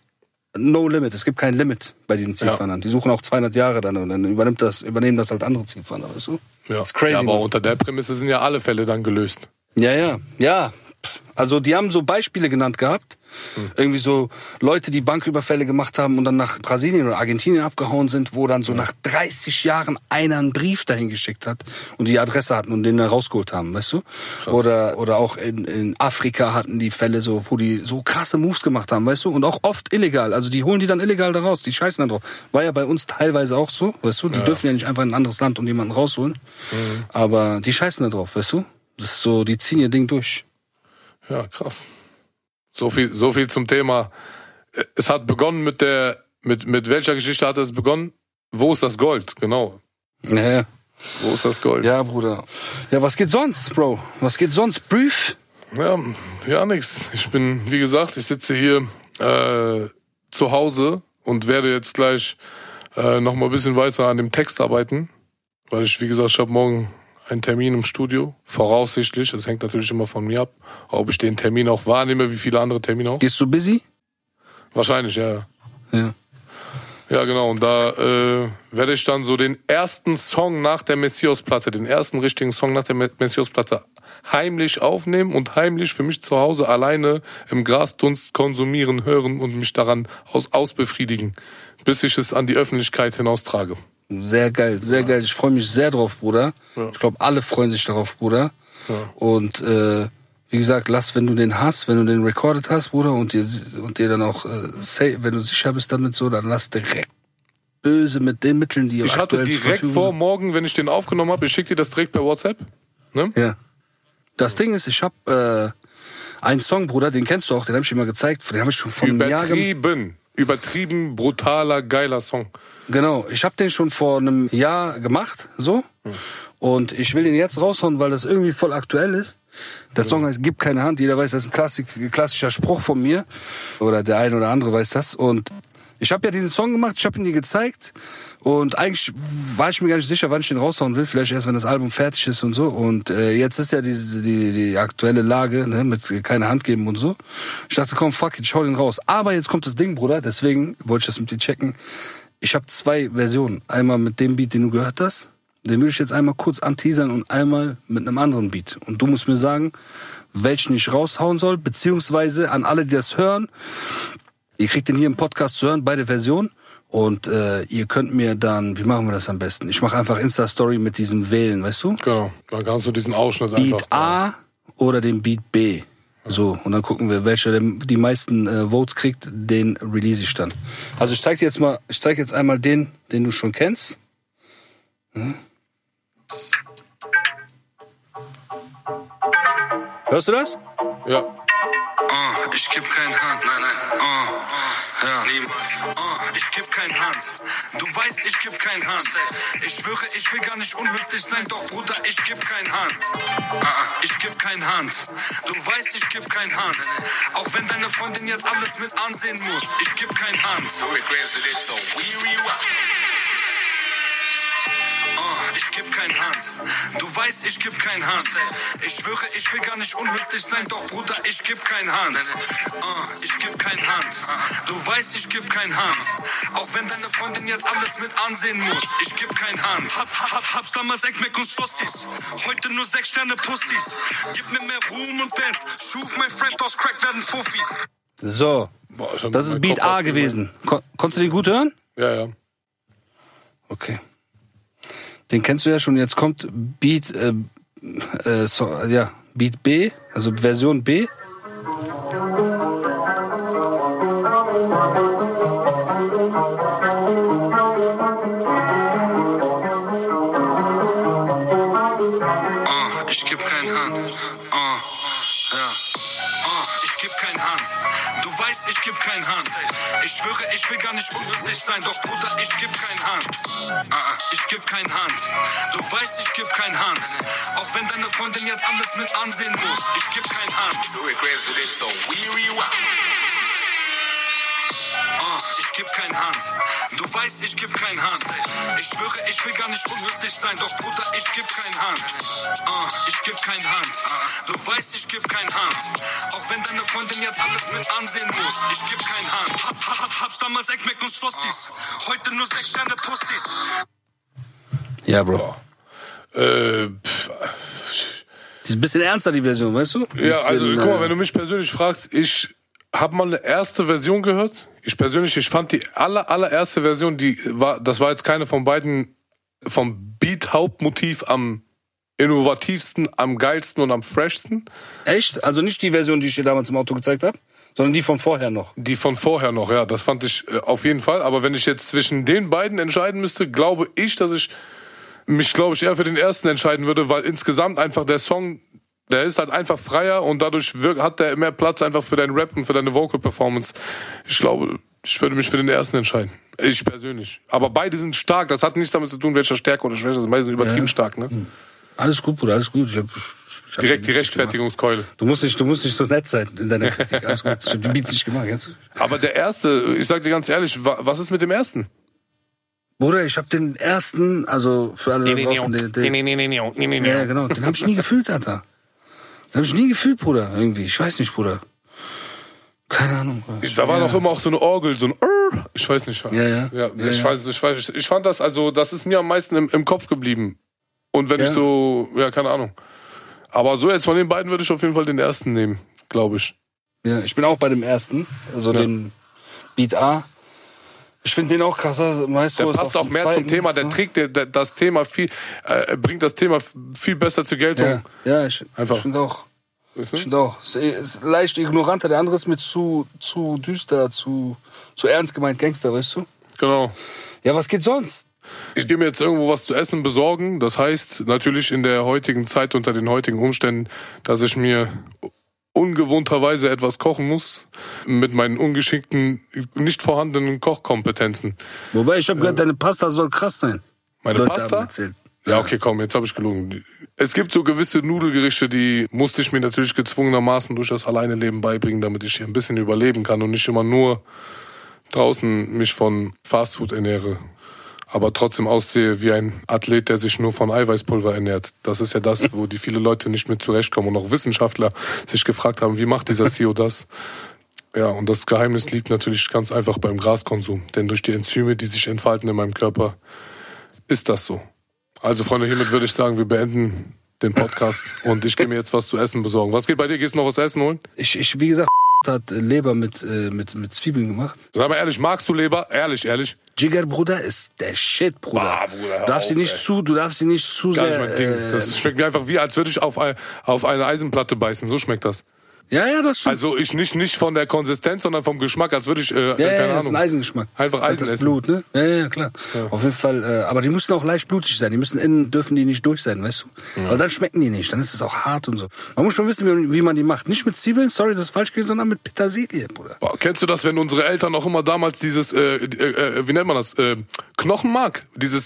no limit, es gibt kein Limit bei diesen Zielfahndern. Ja. Die suchen auch 200 Jahre dann und dann übernehmen das halt andere Zielfahnder, weißt du. Ja, das ist crazy, ja, aber unter der Prämisse sind ja alle Fälle dann gelöst. Ja. Also die haben so Beispiele genannt gehabt, irgendwie so Leute, die Banküberfälle gemacht haben und dann nach Brasilien oder Argentinien abgehauen sind, wo dann so nach 30 Jahren einer einen Brief dahin geschickt hat und die Adresse hatten und den dann rausgeholt haben, weißt du? Krass. Oder auch in Afrika hatten die Fälle so, wo die so krasse Moves gemacht haben, weißt du? Und auch oft illegal, also die holen die dann illegal da raus, die scheißen dann drauf. War ja bei uns teilweise auch so, weißt du? Die dürfen ja nicht einfach in ein anderes Land und jemanden rausholen, aber die scheißen da drauf, weißt du? Das ist so, die ziehen ihr Ding durch. Ja, krass. So viel zum Thema. Es hat begonnen mit der, mit welcher Geschichte hat es begonnen? Wo ist das Gold? Genau. Ja. Wo ist das Gold? Ja, Bruder. Ja, was geht sonst, Bro? Was geht sonst? Brief? Ja, nix. Ich bin, wie gesagt, ich sitze hier zu Hause und werde jetzt gleich noch mal ein bisschen weiter an dem Text arbeiten, weil ich, wie gesagt, ich habe morgen einen Termin im Studio, voraussichtlich. Das hängt natürlich immer von mir ab, ob ich den Termin auch wahrnehme, wie viele andere Termine auch. Gehst du busy? Wahrscheinlich, ja. Ja, genau. Und da werde ich dann so den ersten Song nach der Messias-Platte, den ersten richtigen Song nach der Messias-Platte heimlich aufnehmen und heimlich für mich zu Hause alleine im Grasdunst konsumieren, hören und mich daran ausbefriedigen, bis ich es an die Öffentlichkeit hinaustrage. Sehr geil, sehr geil. Ich freue mich sehr drauf, Bruder. Ja. Ich glaube, alle freuen sich darauf, Bruder. Ja. Und wie gesagt, wenn du den recorded hast, Bruder, und dir dann auch, wenn du sicher bist damit so, dann lass direkt böse mit den Mitteln, die ich hatte direkt vor morgen, wenn ich den aufgenommen habe, ich schicke dir das direkt per WhatsApp. Ne? Ja. Das Ding ist, ich habe einen Song, Bruder, den kennst du auch, den habe ich dir mal gezeigt, den habe ich schon vor einem Jahr übertrieben, brutaler, geiler Song. Genau, ich habe den schon vor einem Jahr gemacht, so. Und ich will den jetzt raushauen, weil das irgendwie voll aktuell ist. Der Song heißt "Gib keine Hand", jeder weiß, das ist ein klassischer Spruch von mir. Oder der eine oder andere weiß das. Und ich habe ja diesen Song gemacht, ich habe ihn dir gezeigt. Und eigentlich war ich mir gar nicht sicher, wann ich den raushauen will. Vielleicht erst, wenn das Album fertig ist und so. Und jetzt ist ja die aktuelle Lage, ne, mit keine Hand geben und so. Ich dachte, komm, fuck it, ich hau den raus. Aber jetzt kommt das Ding, Bruder. Deswegen wollte ich das mit dir checken. Ich habe zwei Versionen. Einmal mit dem Beat, den du gehört hast. Den würde ich jetzt einmal kurz anteasern und einmal mit einem anderen Beat. Und du musst mir sagen, welchen ich raushauen soll. Beziehungsweise an alle, die das hören, ihr kriegt den hier im Podcast zu hören, beide Versionen. Und ihr könnt mir dann, wie machen wir das am besten? Ich mache einfach Insta-Story mit diesem Wählen, weißt du? Genau, dann kannst du diesen Ausschnitt Beat einfach... Beat A oder den Beat B. Ja. So, und dann gucken wir, welcher die meisten Votes kriegt, den release ich dann. Also ich zeig dir jetzt mal, einmal den du schon kennst. Hm? Hörst du das? Ja. Oh, ich geb keine Hand, nein. Oh. Ja. Ich geb kein Hand. Du weißt, ich geb kein Hand. Ich schwöre, ich will gar nicht unhöflich sein, doch Bruder, ich geb kein Hand. Ich geb kein Hand. Du weißt, ich geb kein Hand. Auch wenn deine Freundin jetzt alles mit ansehen muss, ich geb kein Hand. Ich geb kein Hand. Du weißt, ich geb kein Hand. Ich schwöre, ich will gar nicht unhöflich sein, doch Bruder, ich geb kein Hand. Ich geb kein Hand. Du weißt, ich geb kein Hand. Auch wenn deine Freundin jetzt alles mit ansehen muss, ich geb kein Hand. Hab's damals Eckmeck und Slossis. Heute nur 6 Sterne Pussys. Gib mir mehr Ruhm und Bands. Schuf mein Friend aus Crack werden Fuffis. So, das ist Beat A gewesen. Konntest du den gut hören? Ja, ja. Okay. Den kennst du ja schon, jetzt kommt Beat, Beat B, also Version B. Ich geb kein Hand. Ich geb kein Hand. Du weißt, ich geb kein Hand. Ich schwöre, ich will gar nicht unhöflich sein, doch Bruder, ich geb kein Hand. Ich geb kein Hand. Du weißt, ich geb kein Hand. Auch wenn deine Freundin jetzt alles mit ansehen muss, ich geb kein Hand. Ich geb kein Hand. Du weißt, ich geb kein Hand. Ich schwöre, ich will gar nicht unhöflich sein, doch Bruder, ich geb kein Hand. Ich geb kein Hand. Du weißt, ich geb kein Hand. Auch wenn deine Freundin jetzt alles mit ansehen muss, ich geb kein Hand. Hab's damals Eckmeck und Slossis. Heute nur 6 Sterne Pussys. Ja, Bro. Die ist ein bisschen ernster, die Version, weißt du? Ja, also guck mal, wenn du mich persönlich fragst, ich hab mal eine erste Version gehört. Ich fand die allererste Version, das war jetzt keine von beiden, vom Beat-Hauptmotiv am innovativsten, am geilsten und am freshsten. Echt? Also nicht die Version, die ich dir damals im Auto gezeigt habe, sondern die von vorher noch? Die von vorher noch, ja, das fand ich auf jeden Fall. Aber wenn ich jetzt zwischen den beiden entscheiden müsste, glaube ich, dass ich mich, eher für den ersten entscheiden würde, weil insgesamt einfach der Song, der ist halt einfach freier und dadurch hat der mehr Platz einfach für deinen Rap und für deine Vocal-Performance. Ich glaube, ich würde mich für den ersten entscheiden. Ich persönlich. Aber beide sind stark. Das hat nichts damit zu tun, welcher Stärke oder Schwäche. Beide sind übertrieben stark, ne? Alles gut, Bruder, alles gut. Ich hab direkt die Rechtfertigungskeule. Du musst nicht so nett sein in deiner Kritik. Alles gut. Ich hab die Beats nicht gemacht. Jetzt. Aber der erste, ich sag dir ganz ehrlich, was ist mit dem ersten? Bruder, ich hab den ersten, also für alle da draußen... Ja, genau. Den hab ich nie gefühlt, Alter. Das habe ich nie gefühlt, Bruder, irgendwie. Ich weiß nicht, Bruder. Keine Ahnung. Da war noch immer auch so eine Orgel, so ein... Ich weiß nicht. Ich weiß nicht. Ich fand das, also, das ist mir am meisten im Kopf geblieben. Und wenn ich so... Ja, keine Ahnung. Aber so jetzt von den beiden würde ich auf jeden Fall den ersten nehmen, glaube ich. Ja, ich bin auch bei dem ersten. Also den Beat A. Ich finde den auch krasser, weißt du. Der passt auch mehr zum Thema, der trägt das Thema viel, bringt das Thema viel besser zur Geltung. Ja, ich finde auch. Ist leicht ignoranter, der andere ist mir zu düster, zu ernst gemeint Gangster, weißt du? Genau. Ja, was geht sonst? Ich gehe mir jetzt irgendwo was zu essen besorgen, das heißt natürlich in der heutigen Zeit, unter den heutigen Umständen, dass ich mir ungewohnterweise etwas kochen muss mit meinen ungeschickten, nicht vorhandenen Kochkompetenzen. Wobei, ich habe gehört, deine Pasta soll krass sein. Meine Leute Pasta? Ja, okay, komm, jetzt habe ich gelogen. Es gibt so gewisse Nudelgerichte, die musste ich mir natürlich gezwungenermaßen durch das Alleineleben beibringen, damit ich hier ein bisschen überleben kann und nicht immer nur draußen mich von Fastfood ernähre. Aber trotzdem aussehe wie ein Athlet, der sich nur von Eiweißpulver ernährt. Das ist ja das, wo die viele Leute nicht mit zurechtkommen. Und auch Wissenschaftler sich gefragt haben, wie macht dieser CEO das? Ja, und das Geheimnis liegt natürlich ganz einfach beim Graskonsum. Denn durch die Enzyme, die sich entfalten in meinem Körper, ist das so. Also Freunde, hiermit würde ich sagen, wir beenden den Podcast. Und ich gehe mir jetzt was zu essen besorgen. Was geht bei dir? Gehst du noch was essen holen? Wie gesagt, hat Leber mit Zwiebeln gemacht. Sag mal ehrlich, magst du Leber? Ehrlich. Jigger, Bruder, ist der Shit, Bruder. Bah, Bruder, du darfst sie nicht zu sehr... Gar nicht mein Ding. Das schmeckt mir einfach wie, als würde ich auf eine Eisenplatte beißen. So schmeckt das. Ja, ja, das stimmt. Also ich nicht von der Konsistenz, sondern vom Geschmack, als würde ich, keine Ahnung. Das ist ein Eisengeschmack. Einfach Eisen essen. Das Blut, ne? Ja, ja, klar. Ja. Auf jeden Fall, aber die müssen auch leicht blutig sein. Die müssen innen, dürfen die nicht durch sein, weißt du? Ja. Weil dann schmecken die nicht, dann ist es auch hart und so. Man muss schon wissen, wie man die macht. Nicht mit Zwiebeln, sorry, das ist falsch gewesen, sondern mit Petersilie, Bruder. Boah, kennst du das, wenn unsere Eltern auch immer damals dieses, wie nennt man das, Knochenmark, dieses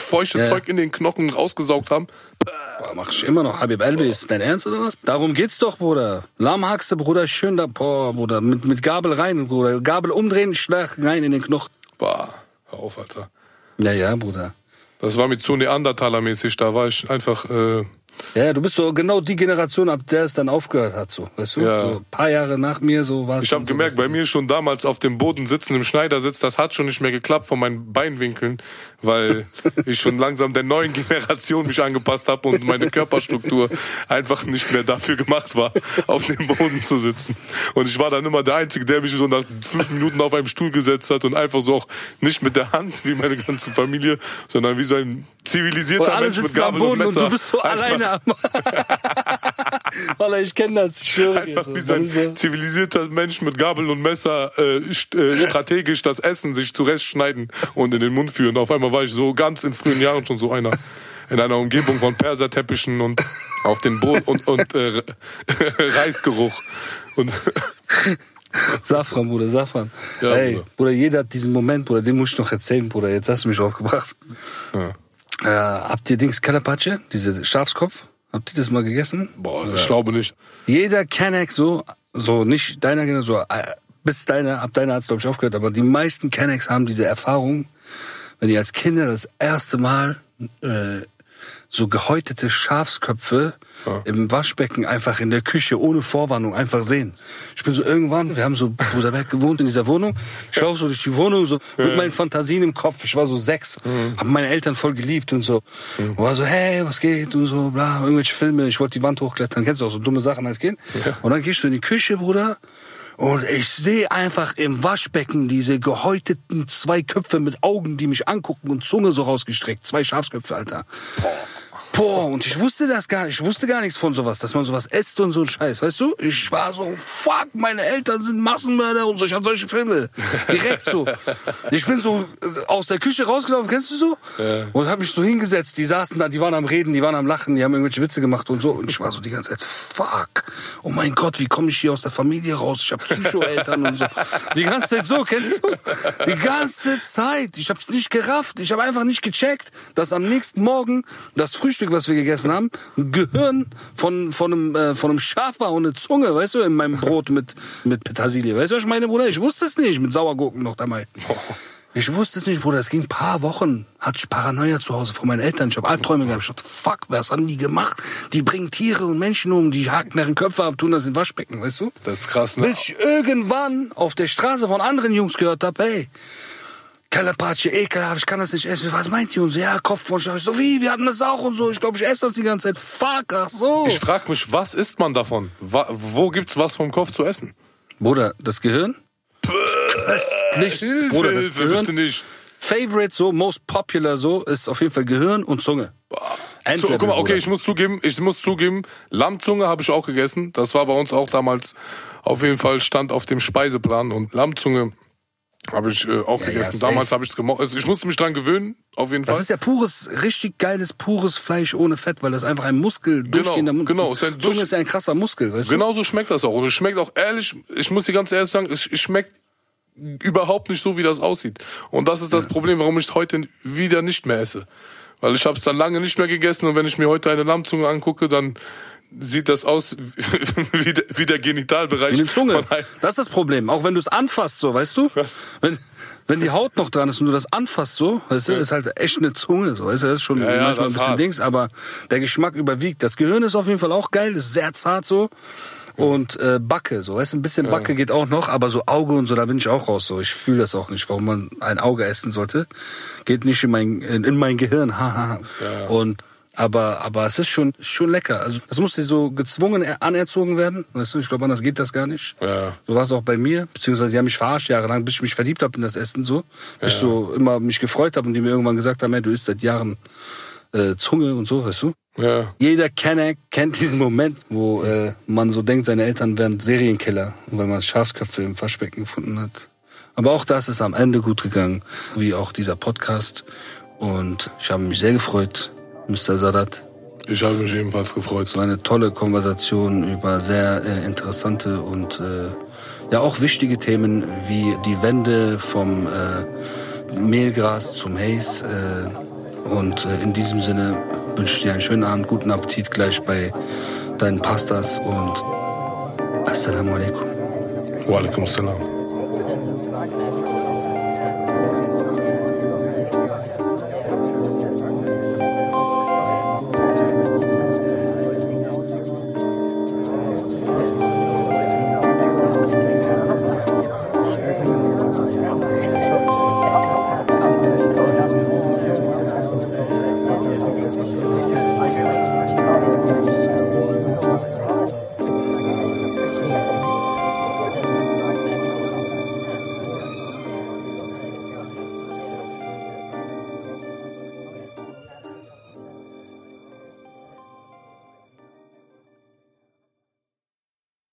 feuchte Zeug in den Knochen rausgesaugt haben? Boah, mach ich immer noch. Habib Elbi, ist dein Ernst oder was? Darum geht's doch, Bruder. Lammhaxe, Bruder, schön da, boah, Bruder, mit Gabel rein, Bruder. Gabel umdrehen, Schlag rein in den Knochen. Boah, hör auf, Alter. Ja, ja, Bruder. Das war mir zu Neandertaler-mäßig, da war ich einfach, Ja, du bist so genau die Generation, ab der es dann aufgehört hat, so, weißt du? Ja. So ein paar Jahre nach mir, so war es. Ich habe gemerkt, bei mir schon damals auf dem Boden sitzen, im Schneidersitz, das hat schon nicht mehr geklappt von meinen Beinwinkeln, weil ich schon langsam der neuen Generation mich angepasst habe und meine Körperstruktur einfach nicht mehr dafür gemacht war, auf dem Boden zu sitzen. Und ich war dann immer der Einzige, der mich so nach 5 Minuten auf einem Stuhl gesetzt hat und einfach so auch nicht mit der Hand, wie meine ganze Familie, sondern wie so ein zivilisierter Mensch mit Gabel und Messer. Und du bist so alleine. Alter, ich kenne das, ich schwöre dir. Einfach wie so ein zivilisierter Mensch mit Gabel und Messer strategisch das Essen sich zurechtschneiden und in den Mund führen. Auf einmal war ich so ganz in frühen Jahren schon so einer. In einer Umgebung von Perserteppichen und auf den Boden und Reisgeruch. Und Safran, Bruder, Safran. Ja, ey, Bruder, jeder hat diesen Moment, Bruder, den muss ich noch erzählen, Bruder. Jetzt hast du mich aufgebracht. Ja. Habt ihr Dings Kalapatsche, diese Schafskopf? Habt ihr das mal gegessen? Boah, ich glaube nicht. Jeder Kenneck so nicht deiner Generation, bis deiner, ab deiner hat es glaube ich aufgehört, aber die meisten Kennecks haben diese Erfahrung, wenn die als Kinder das erste Mal so gehäutete Schafsköpfe im Waschbecken einfach in der Küche ohne Vorwarnung einfach sehen. Ich bin so irgendwann, wir haben so Bruserberg gewohnt in dieser Wohnung, ich laufe so durch die Wohnung so mit meinen Fantasien im Kopf, ich war so 6, habe meine Eltern voll geliebt und so. Und war so, hey, was geht und so, bla, irgendwelche Filme, ich wollte die Wand hochklettern, kennst du auch so dumme Sachen als Kind? Ja. Und dann gehst du in die Küche, Bruder, und ich sehe einfach im Waschbecken diese gehäuteten 2 Köpfe mit Augen, die mich angucken und Zunge so rausgestreckt, 2 Schafsköpfe, Alter. Boah, und ich wusste das gar nicht. Ich wusste gar nichts von sowas, dass man sowas isst und so ein Scheiß, weißt du? Ich war so, fuck, meine Eltern sind Massenmörder und so. Ich hab solche Filme. Direkt so. Ich bin so aus der Küche rausgelaufen, kennst du so? Ja. Und hab mich so hingesetzt. Die saßen da, die waren am Reden, die waren am Lachen, die haben irgendwelche Witze gemacht und so. Und ich war so die ganze Zeit, fuck. Oh mein Gott, wie komme ich hier aus der Familie raus? Ich hab Psycho-Eltern und so. Die ganze Zeit so, kennst du? Die ganze Zeit. Ich hab's nicht gerafft. Ich hab einfach nicht gecheckt, dass am nächsten Morgen das Frühstück, was wir gegessen haben, ein Gehirn von einem Schaf war und eine Zunge, weißt du, in meinem Brot mit Petersilie. Weißt du, was ich meine, Bruder? Ich wusste es nicht, mit Sauergurken noch dabei. Ich wusste es nicht, Bruder. Es ging ein paar Wochen, hatte ich Paranoia zu Hause von meinen Eltern. Ich habe Albträume gehabt. Ich dachte, fuck, was haben die gemacht? Die bringen Tiere und Menschen um, die haken deren Köpfe ab, tun das in Waschbecken, weißt du? Das ist krass, ne? Bis ich irgendwann auf der Straße von anderen Jungs gehört habe, hey, Kalapatsche, ekelhaft, ich kann das nicht essen. Was meint ihr? Und so, ja, Kopf von Schaf. So, wie, wir hatten das auch und so. Ich glaube, ich esse das die ganze Zeit. Fuck, ach so. Ich frage mich, was isst man davon? Wo gibt's was vom Kopf zu essen? Bruder, das Gehirn? Köstlichst, Bruder, das Gehirn. Bitte nicht. Favorite, so, most popular, so, ist auf jeden Fall Gehirn und Zunge. Entweder, guck mal, okay, ich muss zugeben, Lammzunge habe ich auch gegessen. Das war bei uns auch damals auf jeden Fall, stand auf dem Speiseplan. Und Lammzunge habe ich auch gegessen. Ja, damals habe ich es gemocht. Also ich musste mich dran gewöhnen, auf jeden Fall. Das ist ja pures, richtig geiles, pures Fleisch ohne Fett, weil das einfach ein Muskel durchgehender Mund. Genau, Zunge ist ja ein krasser Muskel, weißt du? Genau so schmeckt das auch. Und es schmeckt auch ehrlich, ich muss dir ganz ehrlich sagen, es schmeckt überhaupt nicht so, wie das aussieht. Und das ist das Problem, warum ich es heute wieder nicht mehr esse. Weil ich habe es dann lange nicht mehr gegessen und wenn ich mir heute eine Lammzunge angucke, dann sieht das aus wie der Genitalbereich. Wie eine Zunge. Das ist das Problem. Auch wenn du es anfasst, so, weißt du? Wenn die Haut noch dran ist und du das anfasst, so, weißt du, ist halt echt eine Zunge, so, weißt du, das ist schon manchmal ein bisschen hart. Dings, aber der Geschmack überwiegt. Das Gehirn ist auf jeden Fall auch geil, ist sehr zart, so. Und Backe, so, weißt du, ein bisschen Backe geht auch noch, aber so Auge und so, da bin ich auch raus, so. Ich fühle das auch nicht, warum man ein Auge essen sollte. Geht nicht in mein Gehirn, haha. Ja. Und aber es ist schon lecker. Also das musste so gezwungen anerzogen werden, weißt du? Ich glaube, anders geht das gar nicht. Ja. So war es auch bei mir, beziehungsweise die haben mich verarscht jahrelang, bis ich mich verliebt habe in das Essen so, bis ich so immer mich gefreut habe und die mir irgendwann gesagt haben, hey, du isst seit Jahren Zunge und so, weißt du? Ja. Jeder kennt diesen Moment, wo man so denkt, seine Eltern wären Serienkiller, weil man Schafsköpfe im Waschbecken gefunden hat. Aber auch das ist am Ende gut gegangen, wie auch dieser Podcast. Und ich habe mich sehr gefreut, Mr. Sadat. Ich habe mich ebenfalls gefreut. Es war eine tolle Konversation über sehr interessante und ja auch wichtige Themen wie die Wende vom Mehlgras zum Hays. Und in diesem Sinne wünsche ich dir einen schönen Abend, guten Appetit gleich bei deinen Pastas und Assalamu alaikum. Wa alaikum assalam.